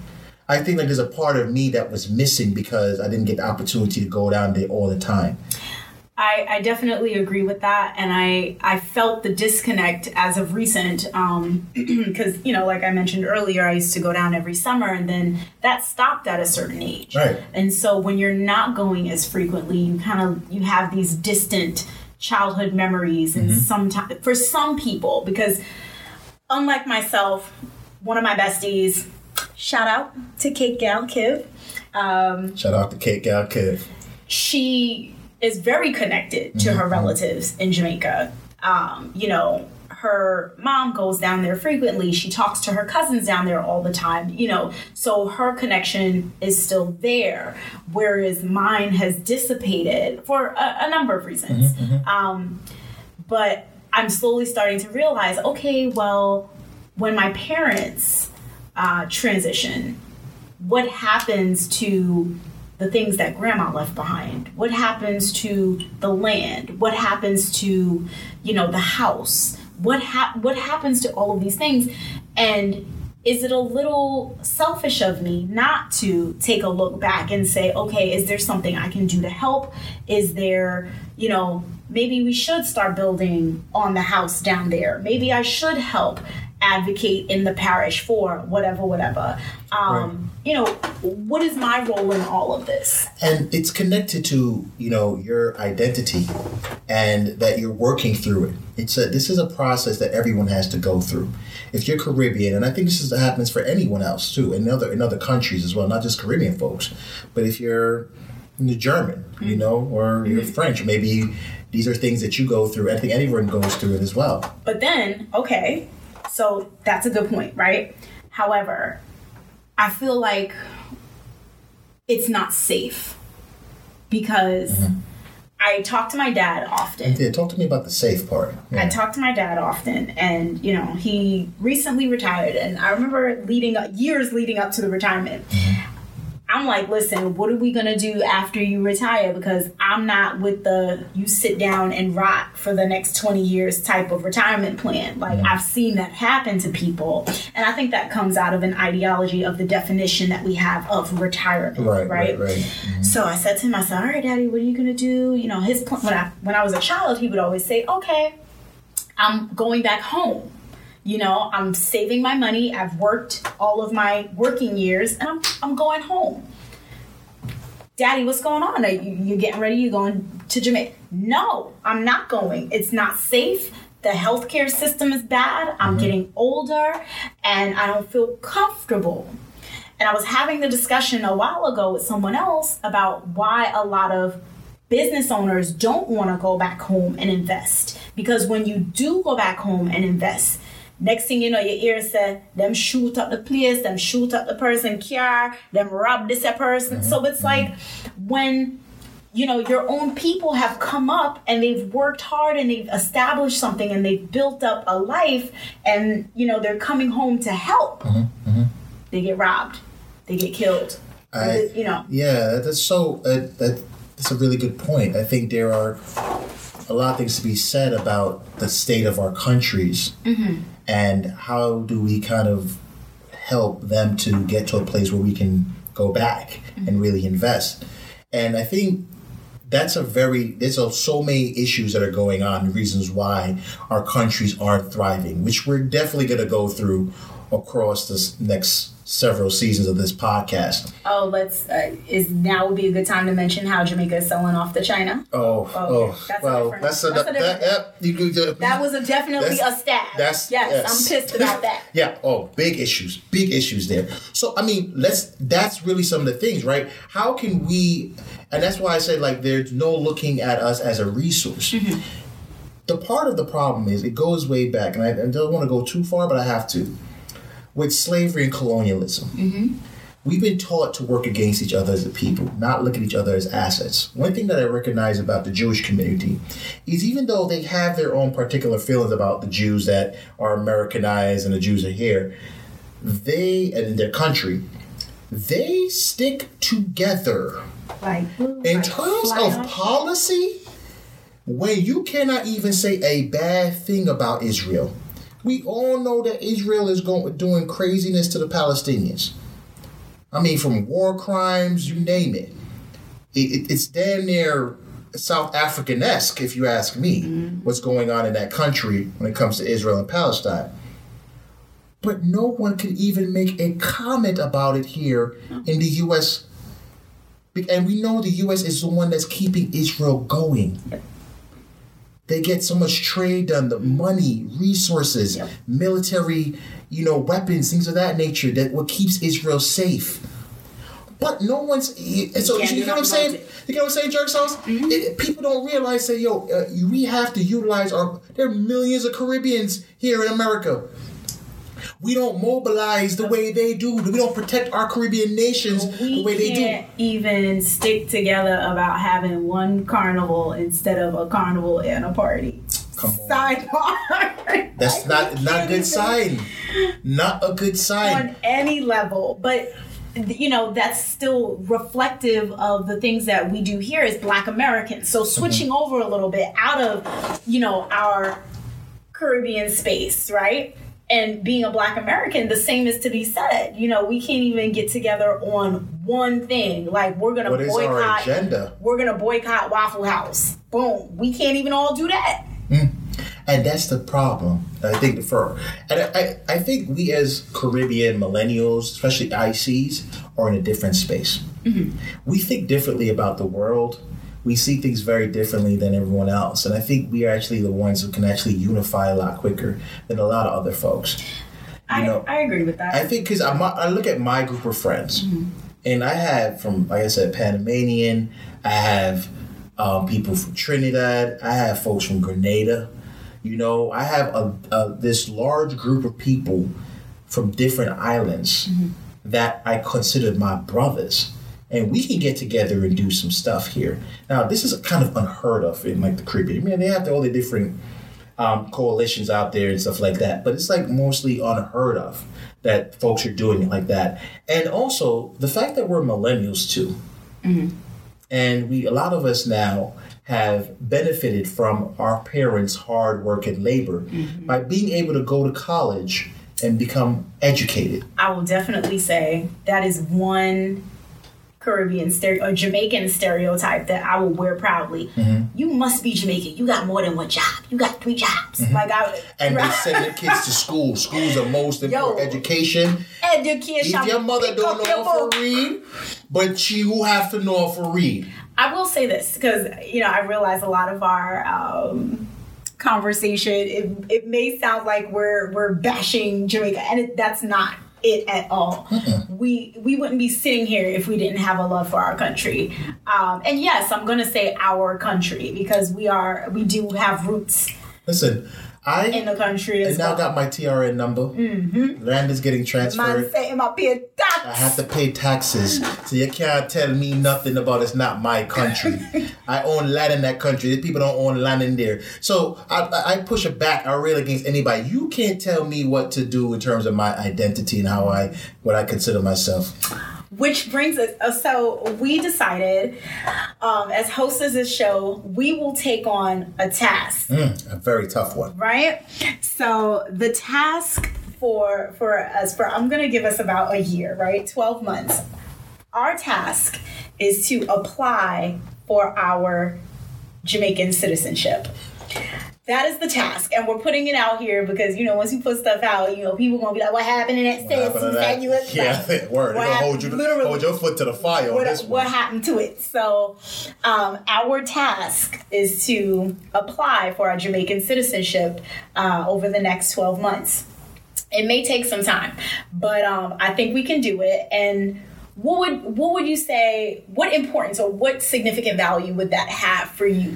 I think there's a part of me that was missing because I didn't get the opportunity to go down there all the time. I definitely agree with that, and I felt the disconnect as of recent because, like I mentioned earlier, I used to go down every summer, and then that stopped at a certain age. Right. And so when you're not going as frequently, you have these distant childhood memories, and mm-hmm. sometimes for some people, because unlike myself, one of my besties, shout out to Kate Gal Kiv. She is very connected to her relatives in Jamaica. Her mom goes down there frequently. She talks to her cousins down there all the time, so her connection is still there, whereas mine has dissipated for a number of reasons. Mm-hmm. But I'm slowly starting to realize, okay, well, when my parents transition, what happens to the things that grandma left behind? What happens to the land? What happens to, the house? What happens to all of these things? And is it a little selfish of me not to take a look back and say, okay, is there something I can do to help? Is there, maybe we should start building on the house down there. Maybe I should help advocate in the parish for whatever. Right. What is my role in all of this? And it's connected to, your identity and that you're working through it. This is a process that everyone has to go through. If you're Caribbean, and I think this happens for anyone else too, in other countries as well, not just Caribbean folks, but if you're the German, you know, or your French. Maybe these are things that you go through. I think everyone goes through it as well. But then, okay, so that's a good point, right? However, I feel like it's not safe because I talk to my dad often. Yeah, talk to me about the safe part. Yeah. I talk to my dad often, and you know, he recently retired, and I remember years leading up to the retirement. I'm like, listen, what are we gonna do after you retire? Because I'm not with the you sit down and rot for the next 20 years type of retirement plan. Like I've seen that happen to people, and I think that comes out of an ideology of the definition that we have of retirement, right? So I said to him, I said, all right, Daddy, what are you gonna do? You know, his plan, when I was a child, he would always say, okay, I'm going back home. You know, I'm saving my money. I've worked all of my working years, and I'm going home. Daddy, what's going on? Are you getting ready? You going to Jamaica? No, I'm not going. It's not safe. The healthcare system is bad. I'm getting older, and I don't feel comfortable. And I was having the discussion a while ago with someone else about why a lot of business owners don't want to go back home and invest. Because when you do go back home and invest, next thing you know, your ears said, them shoot up the place, them shoot up the person car, them rob this person. So it's like when, you know, your own people have come up and they've worked hard and they've established something and they've built up a life and, you know, they're coming home to help. They get robbed. They get killed. You know. Yeah, that's so, that's a really good point. I think there are a lot of things to be said about the state of our countries. And how do we kind of help them to get to a place where we can go back and really invest? And I think that's so many issues that are going on, reasons why our countries aren't thriving, which we're definitely going to go through across this next several seasons of this podcast. Oh, now would be a good time to mention how Jamaica is selling off to China. That was definitely a stab. Yes, I'm pissed about that. Yeah, big issues there. So, I mean, that's really some of the things, right? How can we, and that's why I say, like, there's no looking at us as a resource. The part of the problem is, it goes way back, and I don't want to go too far, but I have to. With slavery and colonialism, we've been taught to work against each other as a people, not look at each other as assets. One thing that I recognize about the Jewish community is even though they have their own particular feelings about the Jews that are Americanized and the Jews are here, in their country, they stick together. In terms of policy, when you cannot even say a bad thing about Israel, we all know that Israel is doing craziness to the Palestinians. I mean, from war crimes, you name it. It's damn near South African-esque, if you ask me, what's going on in that country when it comes to Israel and Palestine. But no one can even make a comment about it here in the U.S. And we know the U.S. is the one that's keeping Israel going. They get so much trade done, the money, resources, military, you know, weapons, things of that nature, that what keeps Israel safe. But no one's... So you get what I'm saying? You get what I'm saying, Jerk Sauce? People don't realize, say, yo, we have to utilize our... There are millions of Caribbeans here in America. We don't mobilize the way they do. We don't protect our Caribbean nations the way they do. We can't even stick together about having one carnival instead of a carnival and a party. Come on. Sidebar. That's not a good sign. Not a good sign. On any level. But, you know, that's still reflective of the things that we do here as Black Americans. So switching over a little bit out of, you know, our Caribbean space, right? And being a Black American, the same is to be said. You know, we can't even get together on one thing. Like, we're going to boycott. What is our agenda? We're going to boycott Waffle House. Boom. We can't even all do that. And that's the problem, I think, And I think we as Caribbean millennials, especially ICs, are in a different space. We think differently about the world. We see things very differently than everyone else. And I think we are actually the ones who can actually unify a lot quicker than a lot of other folks. I agree with that. I think because I look at my group of friends And I have from, like I said, Panamanian. I have people from Trinidad. I have folks from Grenada. You know, I have this large group of people from different islands mm-hmm. that I considered my brothers. And we can get together and do some stuff here. Now, this is kind of unheard of in, like, the Caribbean. I mean, they have all the different coalitions out there and stuff like that. But it's, like, mostly unheard of that folks are doing it like that. And also, the fact that we're millennials, too. Mm-hmm. And a lot of us now have benefited from our parents' hard work and labor mm-hmm. by being able to go to college and become educated. I will definitely say that is one Caribbean or Jamaican stereotype that I will wear proudly. Mm-hmm. You must be Jamaican. You got more than one job. You got 3 jobs. Mm-hmm. And they send their kids to school. Schools are most important. Education. Education. If your mother don't know how to read, but she will have to know how to read. I will say this because, you know, I realize a lot of our conversation, it may sound like we're bashing Jamaica, and that's not it at all. Mm-hmm. We wouldn't be sitting here if we didn't have a love for our country. And yes, I'm going to say our country because we do have roots. Listen, in the country as well. I now got my TRN number. Mm-hmm. Land is getting transferred. I have to pay taxes, so you can't tell me nothing about it's not my country. I own land in that country. The people don't own land in there. So I push it back. I rail against anybody. You can't tell me what to do in terms of my identity and how what I consider myself. Which brings us, so we decided, as hosts of this show, we will take on a task. A very tough one. Right? So the task for us, I'm going to give us about a year, right? 12 months. Our task is to apply for our Jamaican citizenship. That is the task, and we're putting it out here because, you know, once you put stuff out, you know, people are going to be like, what happened in that citizenship? Yeah, word. They're going to hold your foot to the fire on this one. What happened to it? So our task is to apply for our Jamaican citizenship over the next 12 months. It may take some time, but I think we can do it. And what would you say, what importance or what significant value would that have for you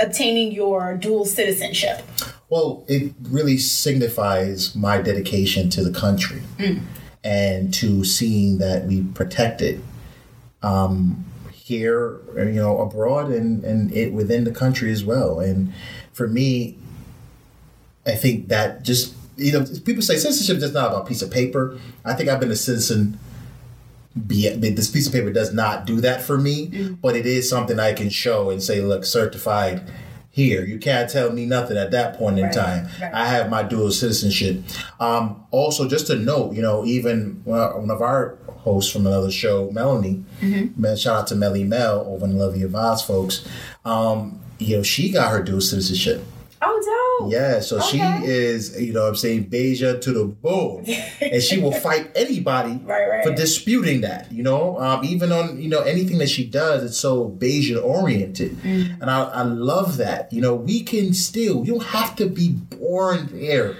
obtaining your dual citizenship? Well, it really signifies my dedication to the country and to seeing that we protect it here, you know, abroad and it within the country as well. And for me, I think that just, you know, people say citizenship is not about a piece of paper. I think I've been a citizen. This piece of paper does not do that for me, but it is something I can show and say, look, certified here. You can't tell me nothing at that point in time. Right. I have my dual citizenship. Also, just to note, you know, even one of our hosts from another show, Melanie, shout out to Melly Mel over in Love Your Avaz, folks. You know, she got her dual citizenship. Oh, dope. Yeah, so okay. She is, you know what I'm saying, Beja to the bone. And she will fight anybody for disputing that, you know? Even on, you know, anything that she does, it's so Beja-oriented. Mm-hmm. And I love that. You know, we can still, you don't have to be born there.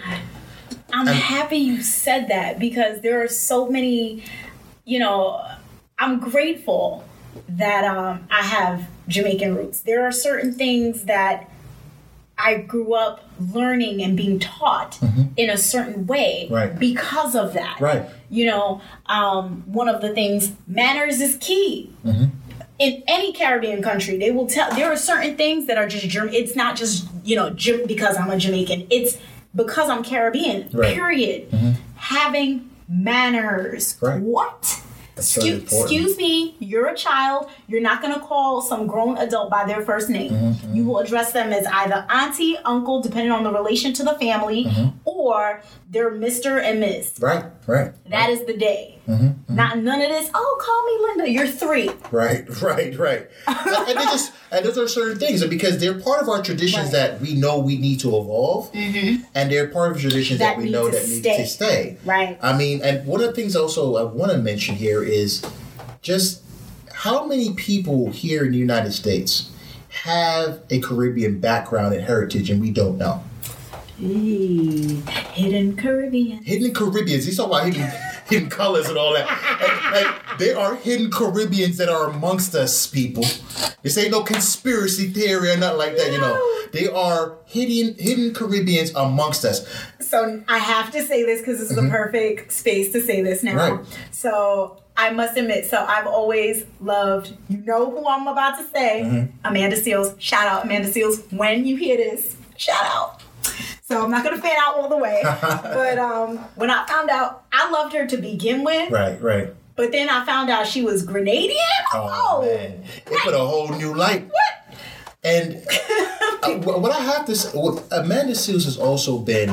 I'm happy you said that because there are so many, you know, I'm grateful that I have Jamaican roots. There are certain things that I grew up learning and being taught in a certain way because of that. Right. You know, one of the things, manners is key. Mm-hmm. In any Caribbean country, they will tell, there are certain things that are just, it's not just, you know, because I'm a Jamaican. It's because I'm Caribbean, period. Mm-hmm. Having manners. Right. What? Excuse me, you're a child. You're not going to call some grown adult by their first name. Mm-hmm. You will address them as either auntie, uncle, depending on the relation to the family, or they're Mr. and Ms. Right. That is the day. Mm-hmm. Not none of this, oh, call me Linda, you're 3. Right. And those are certain things because they're part of our traditions that we know we need to evolve, and they're part of traditions that we know that need to stay. Right. I mean, and one of the things also I want to mention here is just how many people here in the United States have a Caribbean background and heritage, and we don't know. Hidden Caribbeans. He's talking about hidden hidden colors and all that. Like, there are hidden Caribbeans that are amongst us, people. This ain't no conspiracy theory or nothing like that, you know. They are hidden Caribbeans amongst us. So I have to say this because this is the perfect space to say this now. Right. So I must admit, so I've always loved, you know who I'm about to say, Amanda Seals. Shout out Amanda Seals. When you hear this, shout out. So I'm not going to fan out all the way. But when I found out, I loved her to begin with. Right, right. But then I found out she was Grenadian. Oh, man. They put a whole new light. What? And what I have to say, Amanda Seals has also been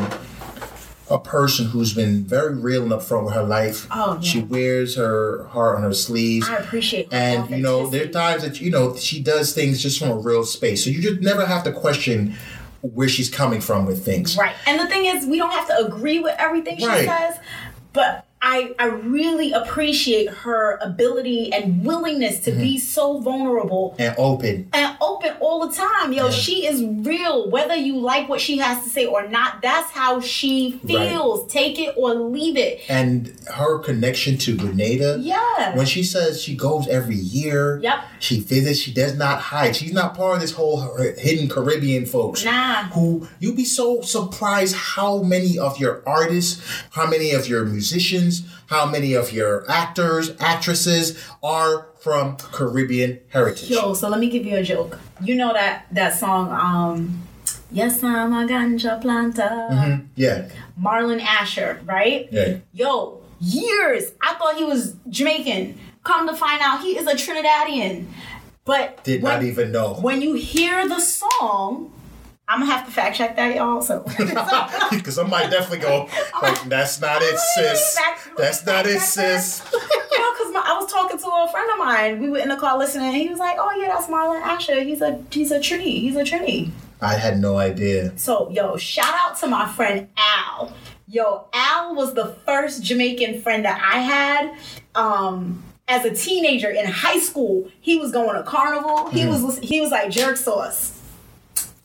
a person who's been very real and upfront with her life. Oh, yeah. She wears her heart on her sleeves. I appreciate that. And, you know, there are times that, you know, she does things just from a real space. So you just never have to question where she's coming from with things. Right. And the thing is, we don't have to agree with everything she says, but I really appreciate her ability and willingness to be so vulnerable. And open. And open all the time. Yo, she is real. Whether you like what she has to say or not, that's how she feels. Right. Take it or leave it. And her connection to Grenada. Yeah. When she says she goes every year. Yep. She visits. She does not hide. She's not part of this whole hidden Caribbean folks. Nah. Who, you'd be so surprised how many of your artists, how many of your musicians, how many of your actors, actresses are from Caribbean heritage? Yo, so let me give you a joke. You know that song, Yes, I'm a Ganja Planta. Mm-hmm. Yeah. Marlon Asher, right? Yeah. Yo, years. I thought he was Jamaican. Come to find out, he is a Trinidadian. But not even know. When you hear the song, I'm going to have to fact check that, y'all, because I might definitely go, like, that's not it, sis. That's not it, sis. You know, because I was talking to a friend of mine. We were in the car listening, and he was like, oh, yeah, that's Marlon Asher. He's a Trini. He's a Trini. I had no idea. So, yo, shout out to my friend Al. Yo, Al was the first Jamaican friend that I had. As a teenager in high school, he was going to carnival. He was like jerk sauce.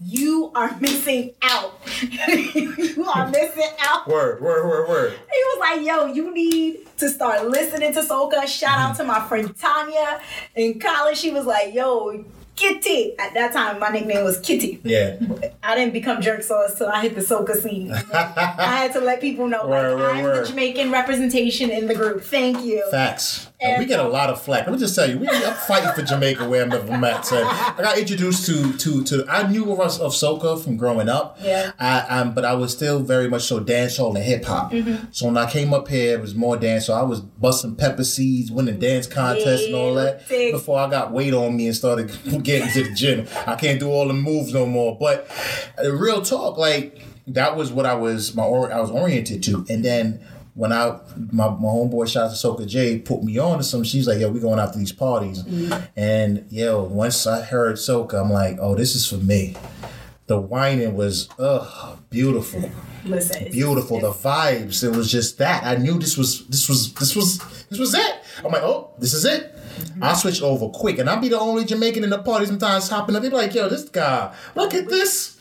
You are missing out. You are missing out. Word. He was like, yo, you need to start listening to Soka. Shout out to my friend Tanya. In college, she was like, yo, Kitty. At that time, my nickname was Kitty. Yeah. I didn't become jerk sauce till I hit the Soka scene. I had to let people know I'm the Jamaican representation in the group. Thank you. Facts. We get a lot of flack. Let me just tell you, I'm fighting for Jamaica where I'm never met. So I got introduced to I knew of Soka from growing up. Yeah. But I was still very much so dancehall and hip hop. Mm-hmm. So when I came up here, it was more dancehall. I was busting pepper seeds, winning dance contests and all that before I got weight on me and started getting to the gym. I can't do all the moves no more. But real talk, like that was what I was oriented to, and then. When my homeboy shot to Soka Jay put me on to something, she's like, yo, we going out to these parties. Mm-hmm. And yo, once I heard Soka, I'm like, oh, this is for me. The whining was beautiful. Listen, beautiful. The vibes. It was just that. I knew this was it. I'm like, oh, this is it. Mm-hmm. I switch over quick, and I'll be the only Jamaican in the party sometimes hopping up. They be like, yo, this guy, look at this.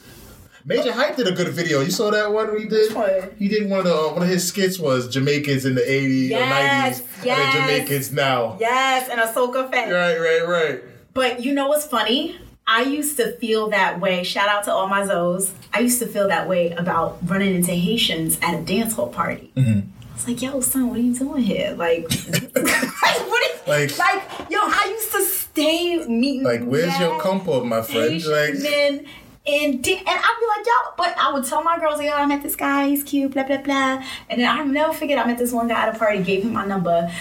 Major Hype did a good video. You saw that one we did? He did one of his skits was Jamaicans in the 80s or 90s and the Jamaicans now. Yes, and a Soka fan. Right. But you know what's funny? I used to feel that way. Shout out to all my Zoes. I used to feel that way about running into Haitians at a dance hall party. Mm-hmm. I was like, yo, son, what are you doing here? Like, yo, I used to stay meeting. Like, where's your compo, my friend? Haitian men. And I'd be like, y'all, but I would tell my girls, like, yo, I met this guy, he's cute, blah, blah, blah. And then I never forget, I met this one guy at a party, gave him my number,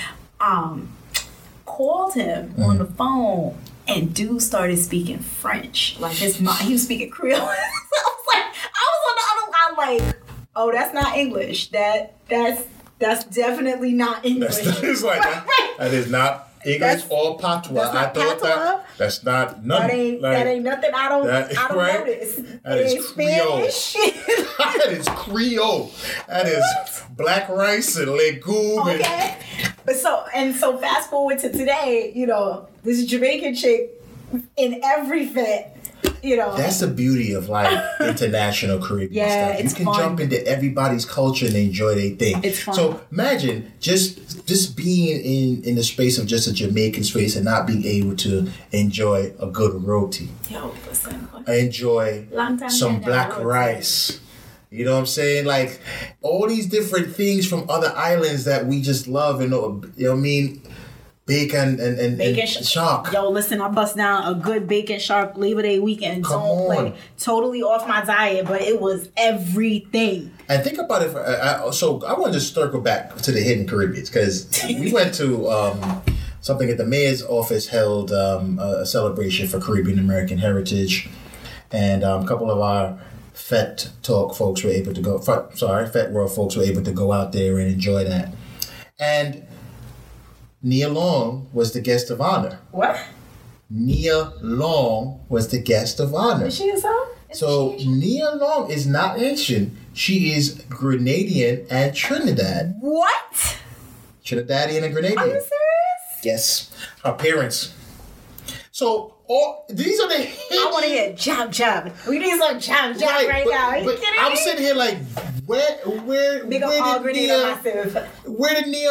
called him on the phone, and dude started speaking French. Like, his mom, he was speaking Creole. So I was on the other line, like, oh, that's not English. That's definitely not English. That's like, that is not English or patois. I thought that's not nothing. That ain't nothing. I don't notice. That is Creole. That is Creole. That is black rice and legume. Okay. So fast forward to today, you know, this Jamaican chick in every event. you know. That's the beauty of like international Caribbean stuff. It's you can jump into everybody's culture and enjoy their thing. It's fun. So imagine just being in the space of just a Jamaican space and not being able to enjoy a good roti. Yo, listen. Enjoy some black rice. You know what I'm saying? Like all these different things from other islands that we just love and you know what I mean? Bacon and shark. Yo, listen, I bust down a good bacon shark Labor Day weekend. Don't play. Totally off my diet, but it was everything. And think about it. So I want to just circle back to the Hidden Caribbeans because we went to something at the mayor's office held a celebration for Caribbean American heritage. And a couple of our Fetworld folks were able to go out there and enjoy that. And Nia Long was the guest of honor. What? Nia Long was the guest of honor. Is she Haitian? So Nia Long is not Haitian. She is Grenadian and Trinidad. What? Trinidadian and Grenadian. Are you serious? Yes. Her parents. So these are the hidden... I want to hear jab. We need some jab right now. Are you kidding? I'm sitting here like... Where did Nia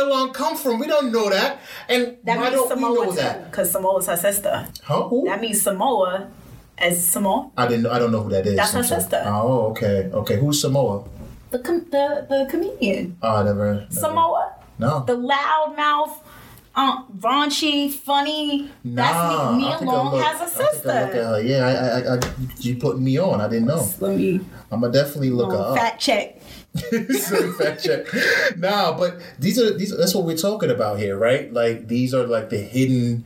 Long come from? We don't know that. And that why don't Samoa we know that? Because Samoa's her sister. Huh? Who? That means Samoa as Samoa. I don't know who that is. That's her sister. Oh, okay. Okay, who's Samoa? The comedian. Oh, never. Samoa? No. The loudmouth, raunchy, funny. Nah, Nia Long has a sister. You put me on. I didn't know. Let me... I'm going to definitely look her up. Fact check. Fact check. No, but these are that's what we're talking about here, right? Like these are like the hidden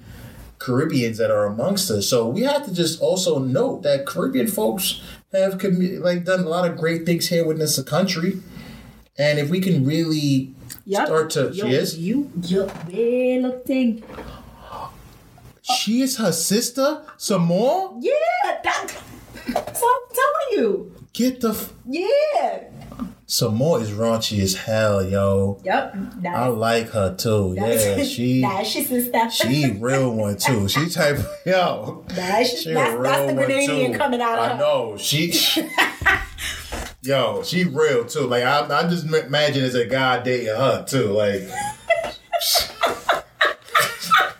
Caribbeans that are amongst us. So we have to just also note that Caribbean folks have done a lot of great things here within this country, and if we can really start to, she is little thing. She is her sister, some more. Yeah, that's what I'm telling you. Get the Samoa is raunchy as hell, yo. Yep. I like her too. Yeah, she. That's your sister. She real one too. She type yo. That's the Grenadian coming out of her. I know she. Yo, she real too. Like I just imagine as a guy dating her too. Like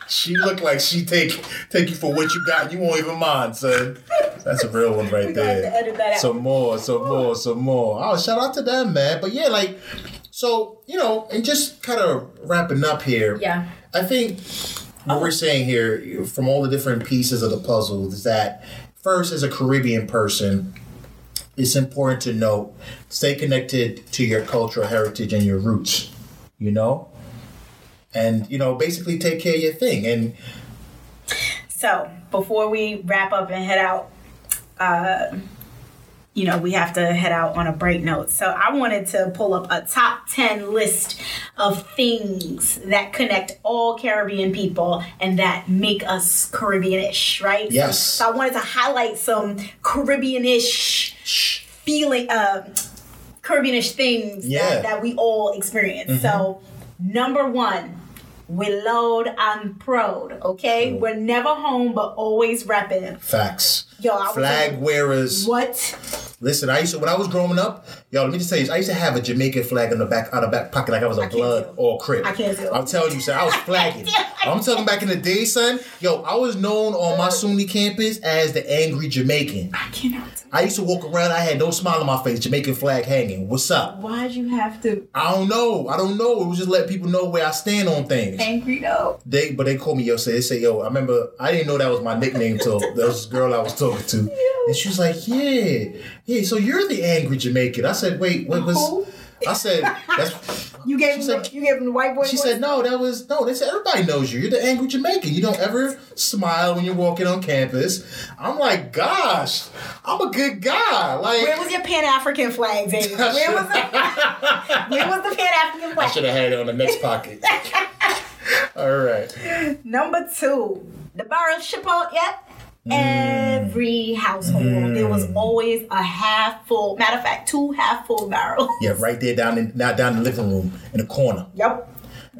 she look like she take you for what you got. And you won't even mind, son. That's a real one right there. Some more. Oh, shout out to them, man. But yeah, like, so, you know, and just kind of wrapping up here. Yeah. I think what we're saying here from all the different pieces of the puzzle is that first, as a Caribbean person, it's important to know, stay connected to your cultural heritage and your roots, you know? And, you know, basically take care of your thing. And so before we wrap up and head out, you know, we have to head out on a bright note. So I wanted to pull up a top 10 list of things that connect all Caribbean people and that make us Caribbean-ish, right? Yes. So I wanted to highlight some Caribbean-ish feeling, Caribbean-ish things that we all experience. Mm-hmm. So number one. We're loud and proud, okay? Ooh. We're never home, but always rapping. Facts. Yo, flag wearers. What? Listen, when I was growing up, yo, let me just tell you, I used to have a Jamaican flag in the back, out of back pocket, like I was a blood or crib. I can't do it. I'm telling you, son, I was flagging. I'm telling back in the day, son, yo, I was known on my SUNY campus as the angry Jamaican. I cannot. I used to walk around, I had no smile on my face, Jamaican flag hanging. What's up? Why'd you have to? I don't know. It was just let people know where I stand on things. Angry though. They called me, yo, I remember, I didn't know that was my nickname till this girl I was talking to. Yeah. And she was like, yeah, so you're the angry Jamaican. I said, wait, what was... I said, that's... You gave him the white boy She voice? Said, no, they said, everybody knows you. You're the angry Jamaican. You don't ever smile when you're walking on campus. I'm like, gosh, I'm a good guy. Like, where was your Pan-African flag, David? Where was the Pan-African flag? I should have had it on the next pocket. All right. Number two, the barrel ship out yet? Every household there was always a half full, matter of fact, two half full barrels, right there down in the living room in the corner. Yep.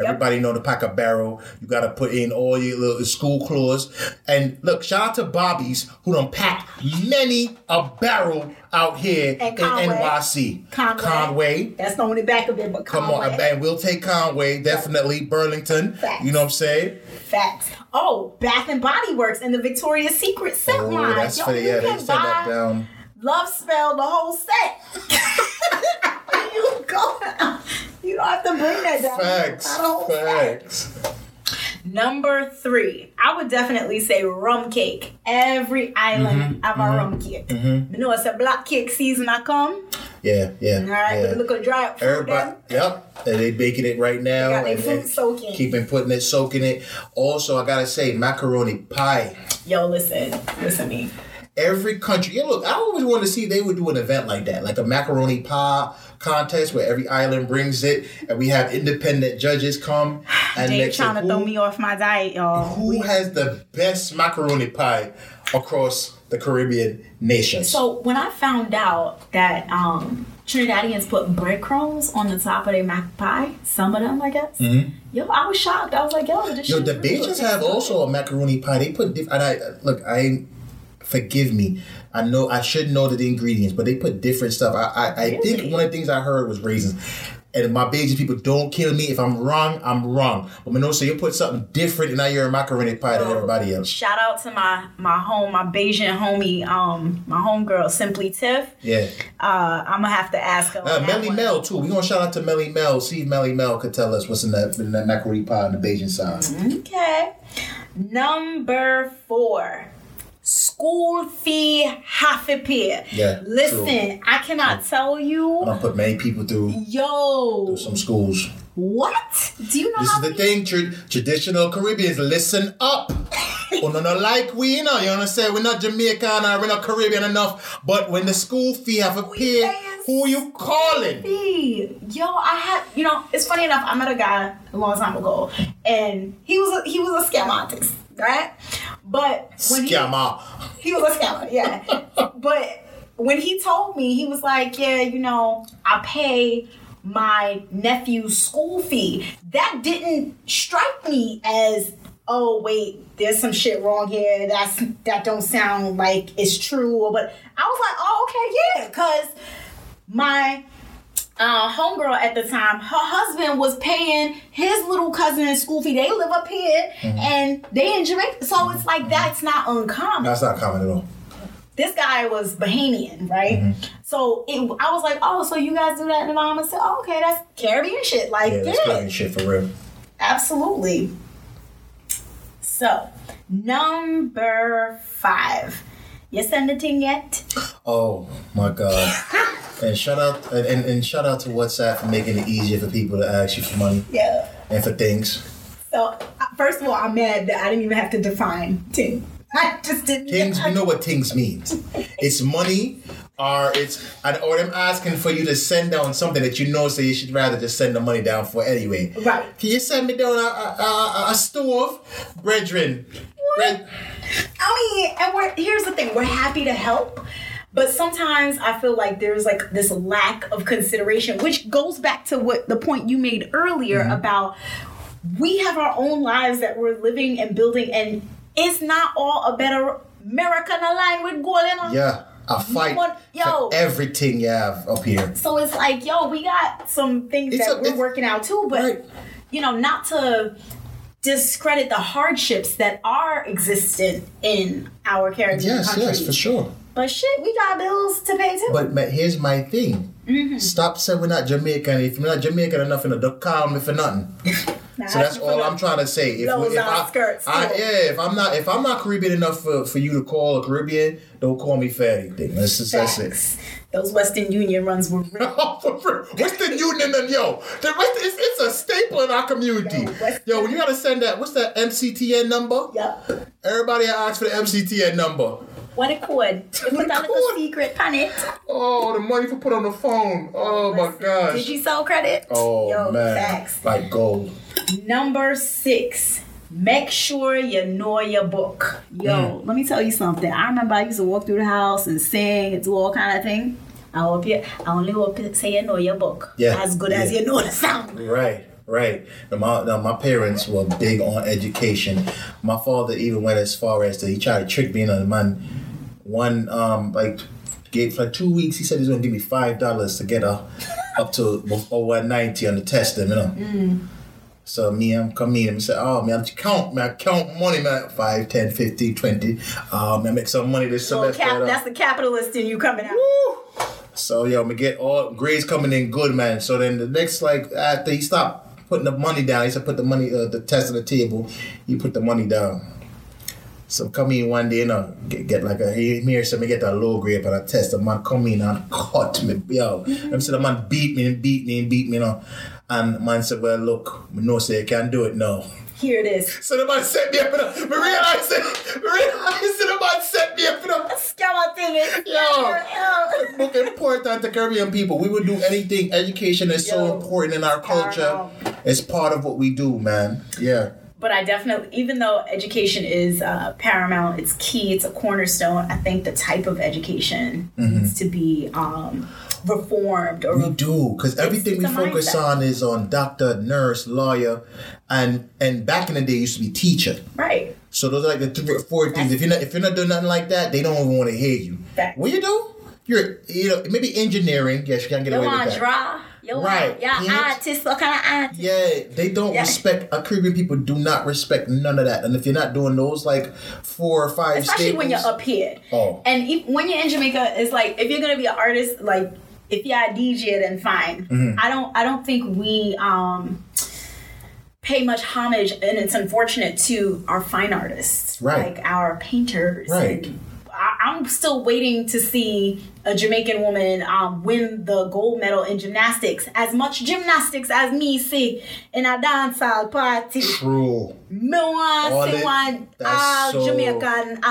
Everybody know to pack a barrel. You got to put in all your little school clothes. And look, shout out to Bobby's who done packed many a barrel out here in NYC. Conway. That's the only back of it, but Conway. Come on, and we'll take Conway, definitely. Burlington. Facts. You know what I'm saying? Facts. Oh, Bath and Body Works and the Victoria's Secret scent line. That's funny. Yeah, they set that down. Love Spell, the whole set. You go. You don't have to bring that down. Facts. Number 3, I would definitely say rum cake. Every island have a rum cake. You know, it's a black cake season I come. Yeah. All right, look at dry up. Everybody, yep. And they baking it right now. They got their food soaking. Keeping putting it, soaking it. Also, I gotta say, macaroni pie. Yo, listen to me. Every country, look, I always wanted to see they would do an event like that, like a macaroni pie contest where every island brings it and we have independent judges come. And they're trying to throw me off my diet, y'all. Who has the best macaroni pie across the Caribbean nations? So when I found out that Trinidadians put breadcrumbs on the top of their mac pie, some of them, I guess. Yo, I was shocked. I was like, this shit. The Bajans have also a macaroni pie. They put different. Forgive me. I know I should know the ingredients, but they put different stuff. I think one of the things I heard was raisins. And my Bajan people, don't kill me. If I'm wrong, I'm wrong. But Minosa, you put something different and now you're a macaroni pie than everybody else. Shout out to my Bajan homie, my homegirl, Simply Tiff. Yeah. I'm going to have to ask her. Melly Mel, too. We're going to shout out to Melly Mel. See if Melly Mel could tell us what's in that macaroni pie on the Bajan side. Okay. Number 4. School fee half a pair. Yeah. Listen, true. I cannot tell you. I put many people through. Yo. Through some schools. What? Do you know this is the thing, traditional Caribbeans, listen up. You understand? We're not Jamaican or we're not Caribbean enough, but when the school fee have a pair, who you calling? Fee. Yo, it's funny enough, I met a guy a long time ago, and he was a scam artist. Right? But when he was a scammer, yeah. But when he told me, he was like, yeah, I pay my nephew's school fee. That didn't strike me as, oh, wait, there's some shit wrong here. That don't sound like it's true. But I was like, oh, okay, yeah. Because my homegirl at the time, her husband was paying his little cousin's school fee. They live up here and they in Jamaica. So it's like, that's not uncommon. That's not common at all. This guy was Bahamian, right? So I was like, oh, so you guys do that? And mama said, oh, okay, that's Caribbean shit. Like, yeah, that's Caribbean shit for real. Absolutely. So, number 5. You send the thing yet? Oh my God. And shout out to WhatsApp for making it easier for people to ask you for money. Yeah. And for things. So first of all, I'm mad that I didn't even have to define ting. I just didn't. Tings, we know what tings means. It's money, or them asking for you to send down something that so you should rather just send the money down for anyway. Right. Can you send me down a stove, brethren? What? Here's the thing. We're happy to help. But sometimes I feel like there's like this lack of consideration, which goes back to what the point you made earlier about we have our own lives that we're living and building, and it's not all a better American align with goal. Yeah, I fight for everything you have up here. So it's like, we got some things we're working out too, but not to discredit the hardships that are existent in our Caribbean countries. Yes, for sure. But shit, we got bills to pay too. But here's my thing. Stop saying we're not Jamaican. If we're not Jamaican enough, don't call me for nothing. So that's all I'm trying to say. If I'm not Caribbean enough for you to call a Caribbean, don't call me for anything. That's it. Those Western Union runs were real. Western Union and it's a staple in our community. When you gotta send that, what's that MCTN number? Yep. Everybody asks for the MCTN number. What a cord. It put down a secret on it. Oh, the money for put on the phone. Oh, my gosh. Did you sell credit? Oh, man. Facts. Like gold. Number 6. Make sure you know your book. Let me tell you something. I remember I used to walk through the house and sing and do all kind of thing. I only hope you say you know your book. Yeah. As good as you know the sound. Right. Right. My parents were big on education. My father even went as far as to, he tried to trick me into money. For 2 weeks, he said he was going to give me $5 to get up to over 90 on the test, you know. Mm. So I'm coming in and say, oh, man, I count money, man. 5, 10, 15, 20. I make some money this semester. That's the capitalist in you coming out. Woo! So, yo, I get all grades coming in good, man. So then the next, after he stopped putting the money down, he said, put the money, the test on the table. You put the money down. So come in one day, you know, me get that low grade for a test. The man come in and cut me, yo. Mm-hmm. So the man beat me, you know. And the man said, well, look, no, say you can't do it now. Here it is. So the man set me up, and I realized the man set me up, and I scam thing is, yo. Look, important to Caribbean people. We would do anything. Education is so important in our culture. It's part of what we do, man. Yeah. But I definitely, even though education is paramount, it's key, it's a cornerstone, I think the type of education needs to be reformed. Because everything we focus on is on doctor, nurse, lawyer, and back in the day it used to be teacher. Right. So those are like the 3 or 4 things. If you're not doing nothing like that, they don't even want to hear you. Fact. What you do? You're maybe engineering. Yes, you can't get away with that. Right. Yeah, they don't respect. Caribbean people do not respect none of that. And if you're not doing those 4 or 5 especially staples, when you're up here. Oh. And when you're in Jamaica, it's like if you're gonna be an artist, like if you're a DJ, then fine. Mm-hmm. I don't think we pay much homage, and it's unfortunate, to our fine artists, right? Like our painters, right? And I'm still waiting to see a Jamaican woman win the gold medal in gymnastics. As much gymnastics as me see in a dance hall party. True. Me want to see one Jamaican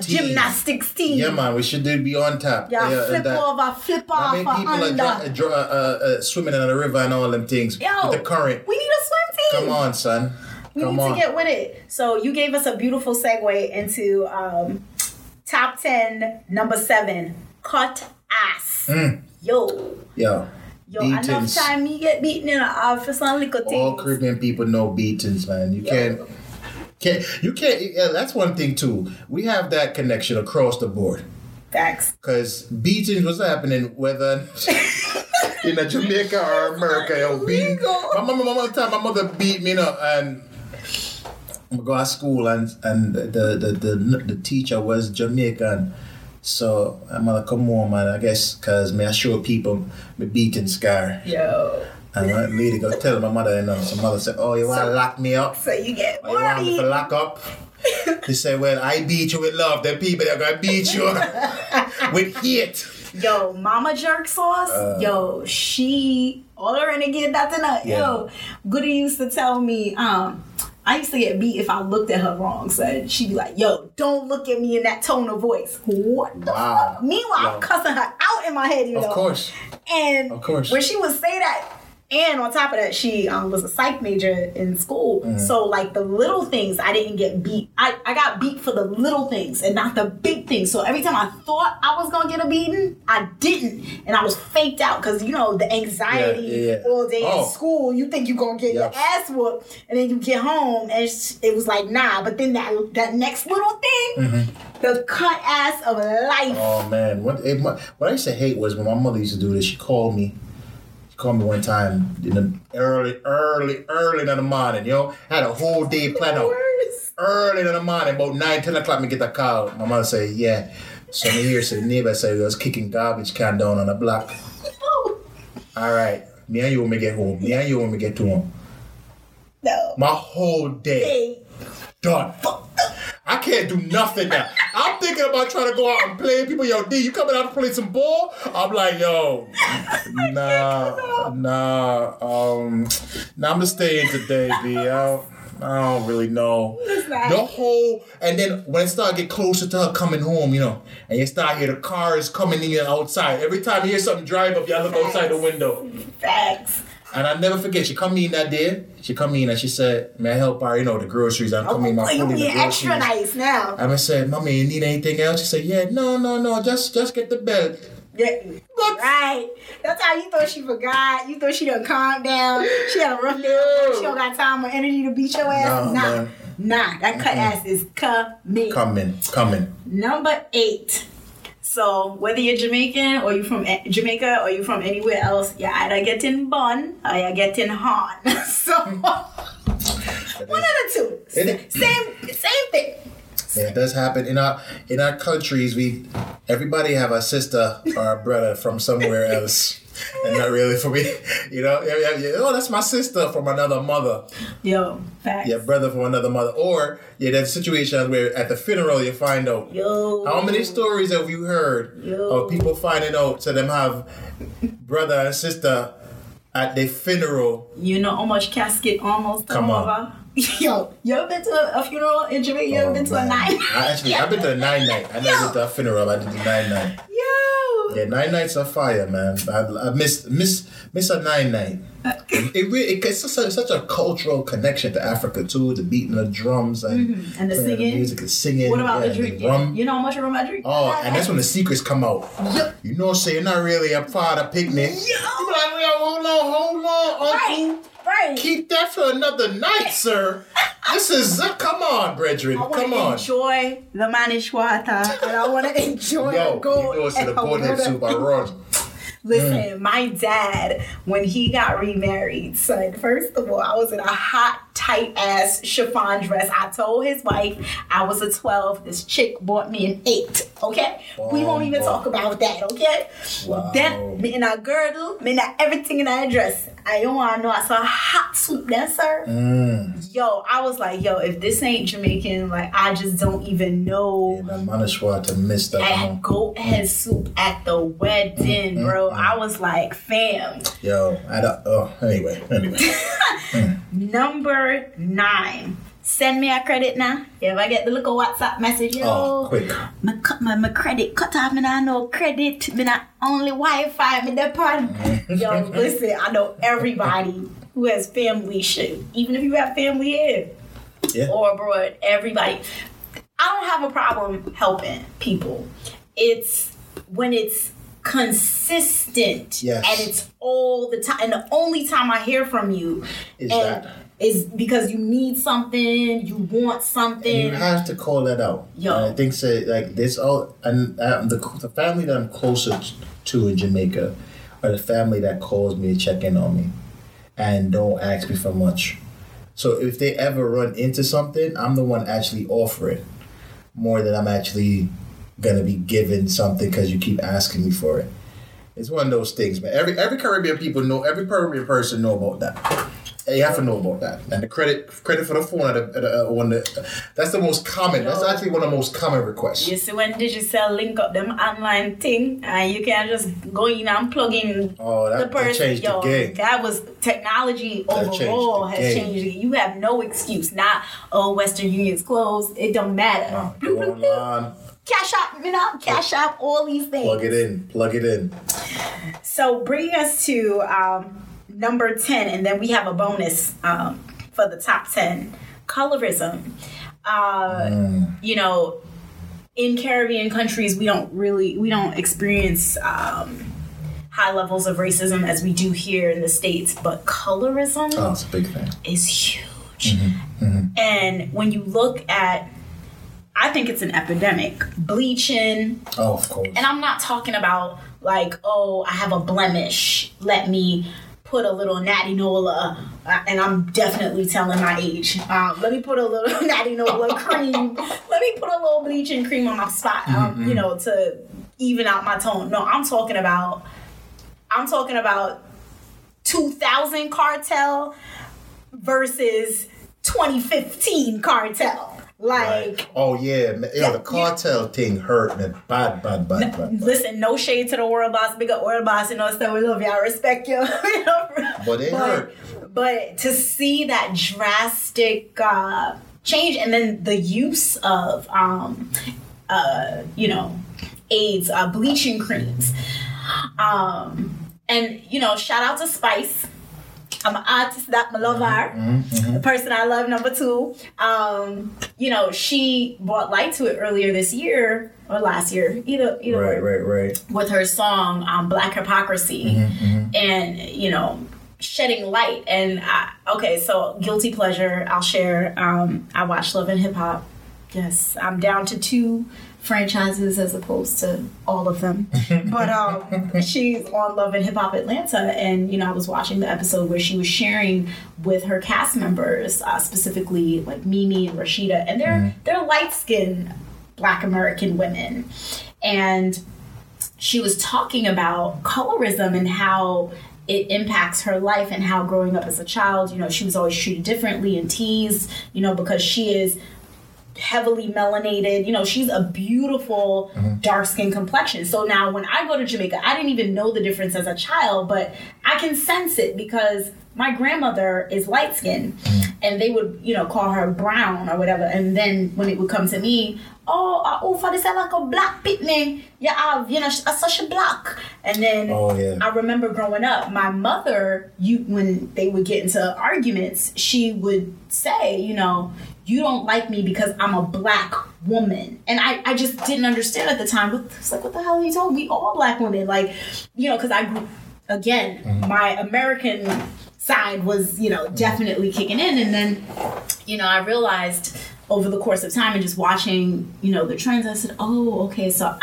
team. Gymnastics team. Yeah, man, we should be on top. Yeah, flip off. I mean, people are swimming in the river and all them things. Yo, with the current. We need a swim team. Come on, son. We need to get with it. So you gave us a beautiful segue into... Top 10, number 7, cut ass. Mm. Yo, beatings. Enough time you get beaten in the office on little things. All Caribbean people know beatings, man. You can't. Yeah, that's one thing too. We have that connection across the board. Facts. Because beatings was happening whether in Jamaica or America. Yo, my mother beat me up and. I go to school and the teacher was Jamaican, so I'm gonna come home and I guess because I show people my beating scar. Yo. And the lady go tell my mother, you know. So mother said, "Oh, you wanna lock me up? So you get what? You want me to lock up?" They say, "Well, I beat you with love. Then people are gonna beat you with hate." Yo, Mama Jerk Sauce. Yo, she all a renegade that enough. Yeah. Yo, Goody used to tell me, I used to get beat if I looked at her wrong. So she'd be like, yo, don't look at me in that tone of voice. What the fuck? Meanwhile, I'm cussing her out in my head, you know. Of course. And when she would say that, and on top of that, she was a psych major in school. Mm-hmm. So, the little things, I didn't get beat. I got beat for the little things and not the big things. So every time I thought I was going to get a beating, I didn't. And I was faked out because, you know, the anxiety all day in school. You think you're going to get your ass whooped. And then you get home and it was like, nah. But then that next little thing, the cut ass of life. Oh, man. What I used to hate was when my mother used to do this, she called me. One time in the early in the morning, yo. Had a whole day planned out. Early in the morning, about 9, 10 o'clock, me get a call. My mother say, yeah. So me here, so the neighbor say, we was kicking garbage can down on the block. All right, me and you when we get home. Me and you when we get to home. No. My whole day done. I can't do nothing now. I'm thinking about trying to go out and play. People, yo, D, you coming out to play some ball? I'm like, yo, nah, I'm just staying today, B. I don't really know. And then when it started to get closer to her coming home, you know, and you start hear the cars coming in outside. Every time you hear something drive up, y'all look outside the window. Facts. And I never forget, she come in that day. She come in and she said, may I help her, you know, the groceries. I'm coming in my food in the groceries. You extra nice now. And I said, Mommy, you need anything else? She said, yeah, no, just get the belt. Right. That's how you thought she forgot. You thought she done calmed down. She had a rough day. She don't got time or energy to beat your ass. Nah. That cut ass is coming. Coming. Number 8. So whether you're Jamaican or you from Jamaica or you from anywhere else, you're either getting bun or you're getting hard. So one of the two. Same thing. Yeah, it does happen in our countries. Everybody have a sister or a brother from somewhere else, and not really for me. You know, oh, that's my sister from another mother. Yo, facts. Your brother from another mother, or there's situations where at the funeral you find out. Yo, how many stories have you heard of people finding out? So them have brother and sister at their funeral. You know how much casket almost come over. Yo, you ever been to a funeral in Jamaica? You ever been to a 9? I've been to a 9-night. I never been to a funeral. I did the 9-night. Yo. Yeah, 9 nights are fire, man. I miss a 9-night. It's such a cultural connection to Africa too. The beating of drums and the singing, the music, and singing. What about the drinking? You know how much of a drink? Oh, and that's when the secrets come out. Yep. You know, so you're not really a part of picnic. Yo. You're like, hold on, uncle. Right. Keep that for another night, sir. This is come on, brethren. Come on. Enjoy the manish water, and I want to enjoy the gold. You go to the boathead soup I run. Listen, my dad, when he got remarried, son, first of all, I was in a hot, tight-ass chiffon dress. I told his wife I was a 12. This chick bought me an 8, okay? We won't even talk about that, okay? Wow. Then, me in a girdle, me in a everything in that dress. I don't want to know. I saw a hot soup dancer. Yo, I was like, if this ain't Jamaican, like, I just don't even know. Yeah, Manishwa to miss that. I had goat head soup at the wedding, bro. I was like, fam. Yo, I don't. Oh, anyway. Number 9. Send me a credit now. If I get the little WhatsApp message, quick. My credit cut off. Me not no credit. Me not only Wi-Fi. Me that part. Yo, listen. I know everybody who has family shit. Even if you have family here or abroad, everybody. I don't have a problem helping people. It's when it's consistent and it's all the time, and the only time I hear from you is because you need something, you want something, and you have to call that out. And I think like this all, and the family that I'm closer to in Jamaica are the family that calls me to check in on me and don't ask me for much. So if they ever run into something, I'm the one actually offering more than I'm actually gonna be given something because you keep asking me for it. It's one of those things, man. Every Caribbean people know, every Caribbean person know about that. You have to know about that. And the credit for the phone that's the most common. That's actually one of the most common requests. You see, when Digicel link up them online thing, and you can just go in and plug in the person. That changed the game. That was technology overall has changed the game. You have no excuse. Not Western Union's closed. It don't matter. Go online. Cash App, Cash App, all these things. Plug it in. So bring us to number 10, and then we have a bonus for the top 10. Colorism. You know, in Caribbean countries, we don't experience high levels of racism as we do here in the States, but colorism it's a big thing. Is huge. And when you look at, I think it's an epidemic. Bleaching. Oh, of course. And I'm not talking about like, I have a blemish. Let me put a little natty nola, and I'm definitely telling my age. Let me put a little natty nola cream. Let me put a little bleaching cream on my spot, you know, to even out my tone. No, I'm talking about 2000 cartel versus 2015 cartel. Like, right. The cartel thing hurt me bad. Listen, no shade to the world boss, big up world boss, you know, so we love you, I respect you. You know? But it hurt. But to see that drastic change, and then the use of, AIDS, bleaching creams, and shout out to Spice. I'm an artist that I love her, the person I love, number two. You know, she brought light to it earlier this year or last year, either, with her song Black Hypocrisy, and, you know, shedding light. And so guilty pleasure, I'll share. I watch Love and Hip Hop. Yes, I'm down to 2 franchises as opposed to all of them. But she's on Love and Hip Hop Atlanta, and, you know, I was watching the episode where she was sharing with her cast members, specifically like Mimi and Rashida, and they're light-skinned Black American women. And she was talking about colorism and how it impacts her life, and how growing up as a child, you know, she was always treated differently and teased, you know, because she is heavily melanated. You know, she's a beautiful dark skin complexion. So now when I go to Jamaica, I didn't even know the difference as a child, but I can sense it because my grandmother is light skinned, and they would, you know, call her brown or whatever. And then when it would come to me, for this, I like a black pitney. Yeah, I've, you know, I'm such a black. And then I remember growing up, my mother, when they would get into arguments, she would say, you know, you don't like me because I'm a black woman. And I just didn't understand at the time. It's like, what the hell are you talking? We all black women. Like, you know, because I grew, again, my American side was, you know, definitely kicking in. And then, you know, I realized over the course of time and just watching, you know, the trends, I said, oh, okay, so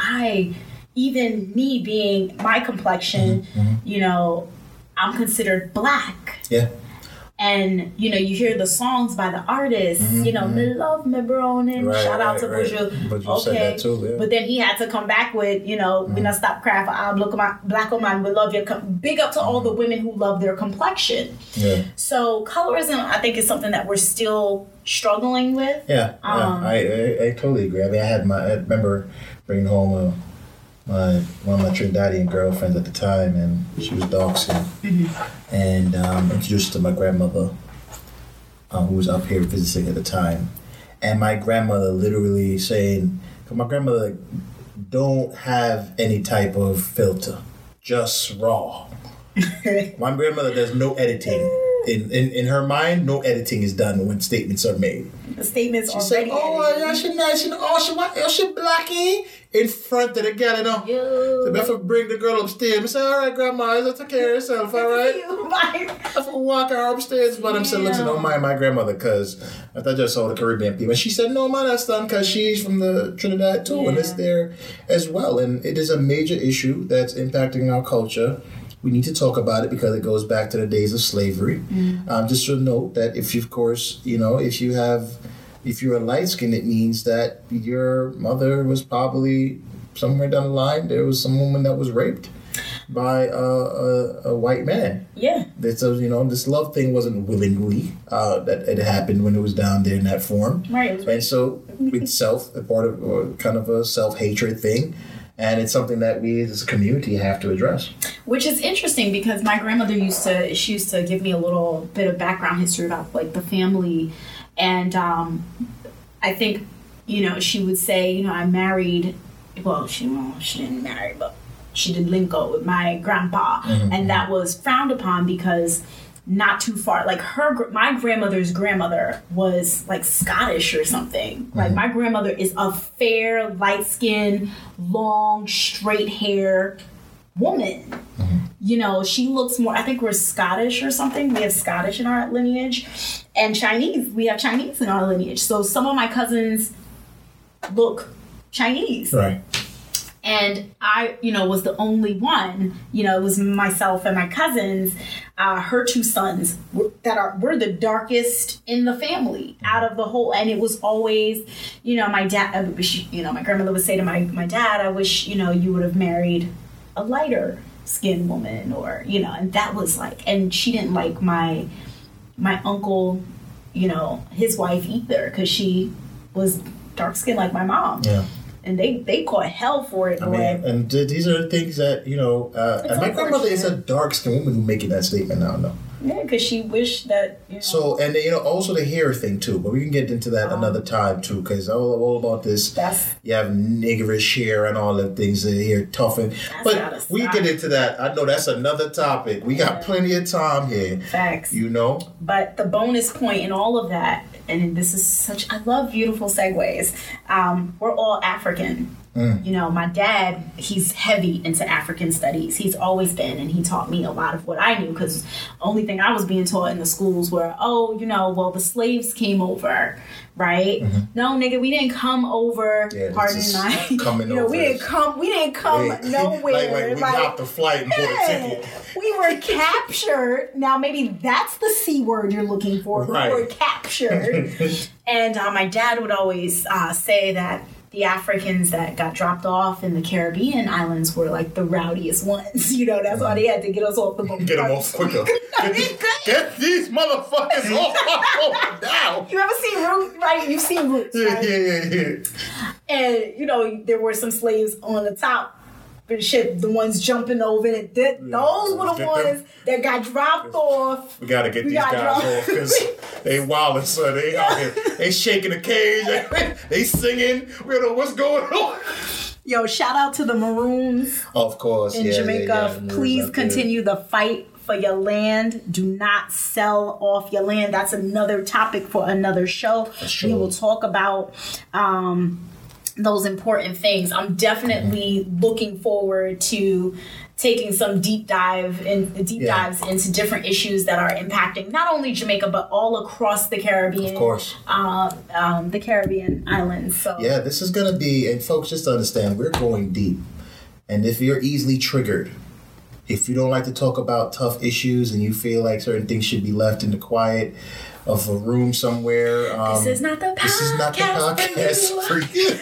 even me being my complexion, you know, I'm considered black. Yeah. And, you know, you hear the songs by the artists, you know, me love me brownin', shout out to Buju. But you said that too, yeah. But then he had to come back with, you know, when I stop crying for our black woman, we love your, big up to all the women who love their complexion. Yeah. So colorism, I think, is something that we're still struggling with. Yeah, I totally agree. I mean, I remember bringing home one of my Trinidadian girlfriends at the time, and she was dark skinned, and introduced to my grandmother, who was up here visiting at the time, and my grandmother literally saying, "Cause my grandmother don't have any type of filter, just raw." My grandmother does no editing. In her mind, no editing is done when statements are made. The statements are made. She said, she nice and she white, she blacky. In front of the gal, you know. So if I bring the girl upstairs, I say, all right, grandma, I take care of yourself, all right? I walk her upstairs, but I'm still looking, don't mind my grandmother, because I thought I just saw the Caribbean people. And she said, no, man, that's done, because she's from the Trinidad, too, and it's there as well. And it is a major issue that's impacting our culture. We need to talk about it because it goes back to the days of slavery. Just to note that if you're a light skin, it means that your mother was probably somewhere down the line. There was some woman that was raped by a white man. Yeah. So, you know, this love thing wasn't willingly that it happened when it was down there in that form. Right. And so it's kind of a self-hatred thing. And it's something that we as a community have to address. Which is interesting because my grandmother used to give me a little bit of background history about like the family. And I think, you know, she would say, you know, I married, she didn't marry, but she did link up with my grandpa. And that was frowned upon because not too far, like my grandmother's grandmother was like Scottish or something. Like my grandmother is a fair, light-skinned, long, straight hair woman. You know, she looks more, I think we're Scottish or something. We have Scottish in our lineage, and Chinese, we have Chinese in our lineage. So some of my cousins look Chinese. Right. And I, you know, was the only one. You know, it was myself and my cousins. Her 2 sons were the darkest in the family out of the whole. And it was always, you know, my dad. You know, my grandmother would say to my dad, "I wish, you know, you would have married a lighter skinned woman," or, you know. And that was like, and she didn't like my uncle, you know, his wife either, because she was dark skinned like my mom. Yeah. And they caught hell for it. I mean, and these are things that, you know, my grandmother is a dark-skinned woman who making that statement now, though. Yeah, because she wished that, you know. So, and, you know, also the hair thing, too. But we can get into that another time, too, because all about this. You have niggerish hair and all the things that hair toughen. But we get into that. I know that's another topic. We got plenty of time here. Facts. You know? But the bonus point in all of that, and this is such, I love beautiful segues. We're all African. You know, my dad, he's heavy into African studies. He's always been, and he taught me a lot of what I knew, because only thing I was being taught in the schools were, oh, you know, well, the slaves came over, right? Mm-hmm. No, nigga, we didn't come over. Yeah, pardon my, you know, we didn't come like, nowhere. Like we got the flight and bought a ticket. We were captured. Now, maybe that's the C word you're looking for. Right. We were captured. And my dad would always say that the Africans that got dropped off in the Caribbean islands were like the rowdiest ones. You know, that's why they had to get us off the boat. Get them off quicker. Get these motherfuckers off my boat now. You ever seen Roots, right? You've seen Roots, right? Yeah. And, you know, there were some slaves on the top. But shit, the ones jumping over it, those were the ones that got dropped off. We gotta get these guys off because they wildin', son. They out here, they shaking the cage, they singing. We don't know what's going on. Yo, shout out to the Maroons, of course, in Jamaica. Please continue the fight for your land. Do not sell off your land. That's another topic for another show. We will talk about those important things. I'm definitely looking forward to taking some deep dives into different issues that are impacting not only Jamaica but all across the Caribbean, of course, the Caribbean islands. So yeah, this is gonna be, and folks, just to understand, we're going deep, and if you're easily triggered, if you don't like to talk about tough issues and you feel like certain things should be left in the quiet of a room somewhere, this is not the podcast for you.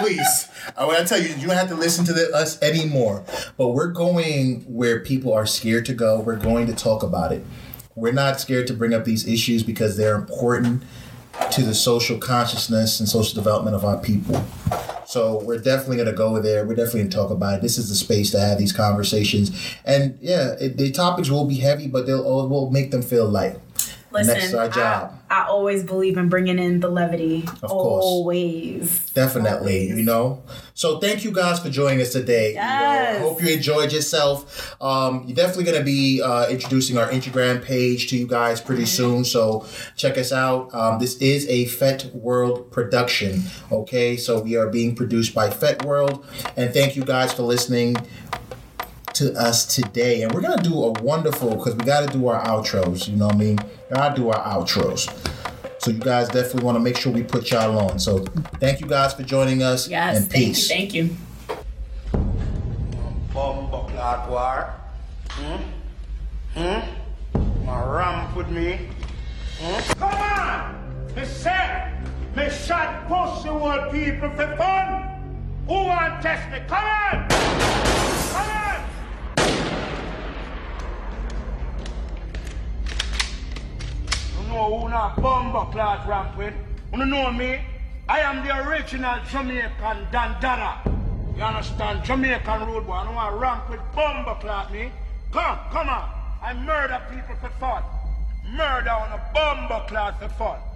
Please, I want to tell you, you don't have to listen to us anymore. But we're going where people are scared to go. We're going to talk about it. We're not scared to bring up these issues because they're important to the social consciousness and social development of our people. So we're definitely going to go there. We're definitely going to talk about it. This is the space to have these conversations. And yeah, the topics will be heavy, but we'll make them feel light. Listen, next to our job. I always believe in bringing in the levity. Of course. Always. Definitely, you know. So thank you guys for joining us today. Yes. You know, I hope you enjoyed yourself. You're definitely going to be introducing our Instagram page to you guys pretty soon. So check us out. This is a Fetworld production. Okay, so we are being produced by Fetworld. And thank you guys for listening to us today, and we're gonna do a wonderful, because we gotta do our outros, you know what I mean? Gotta do our outros. So you guys definitely want to make sure we put y'all on. So thank you guys for joining us. Yes, and peace. Thank you. My ram with me. Come on, me say, me shot push the world people for fun. Who want test me? Come on. No, who not bomber class ramp with? You know me? I am the original Jamaican Dandana. You understand? Jamaican road boy. I don't want to ramp with bomber class me. Come on. I murder people for fun. Murder on a bomber class for fun.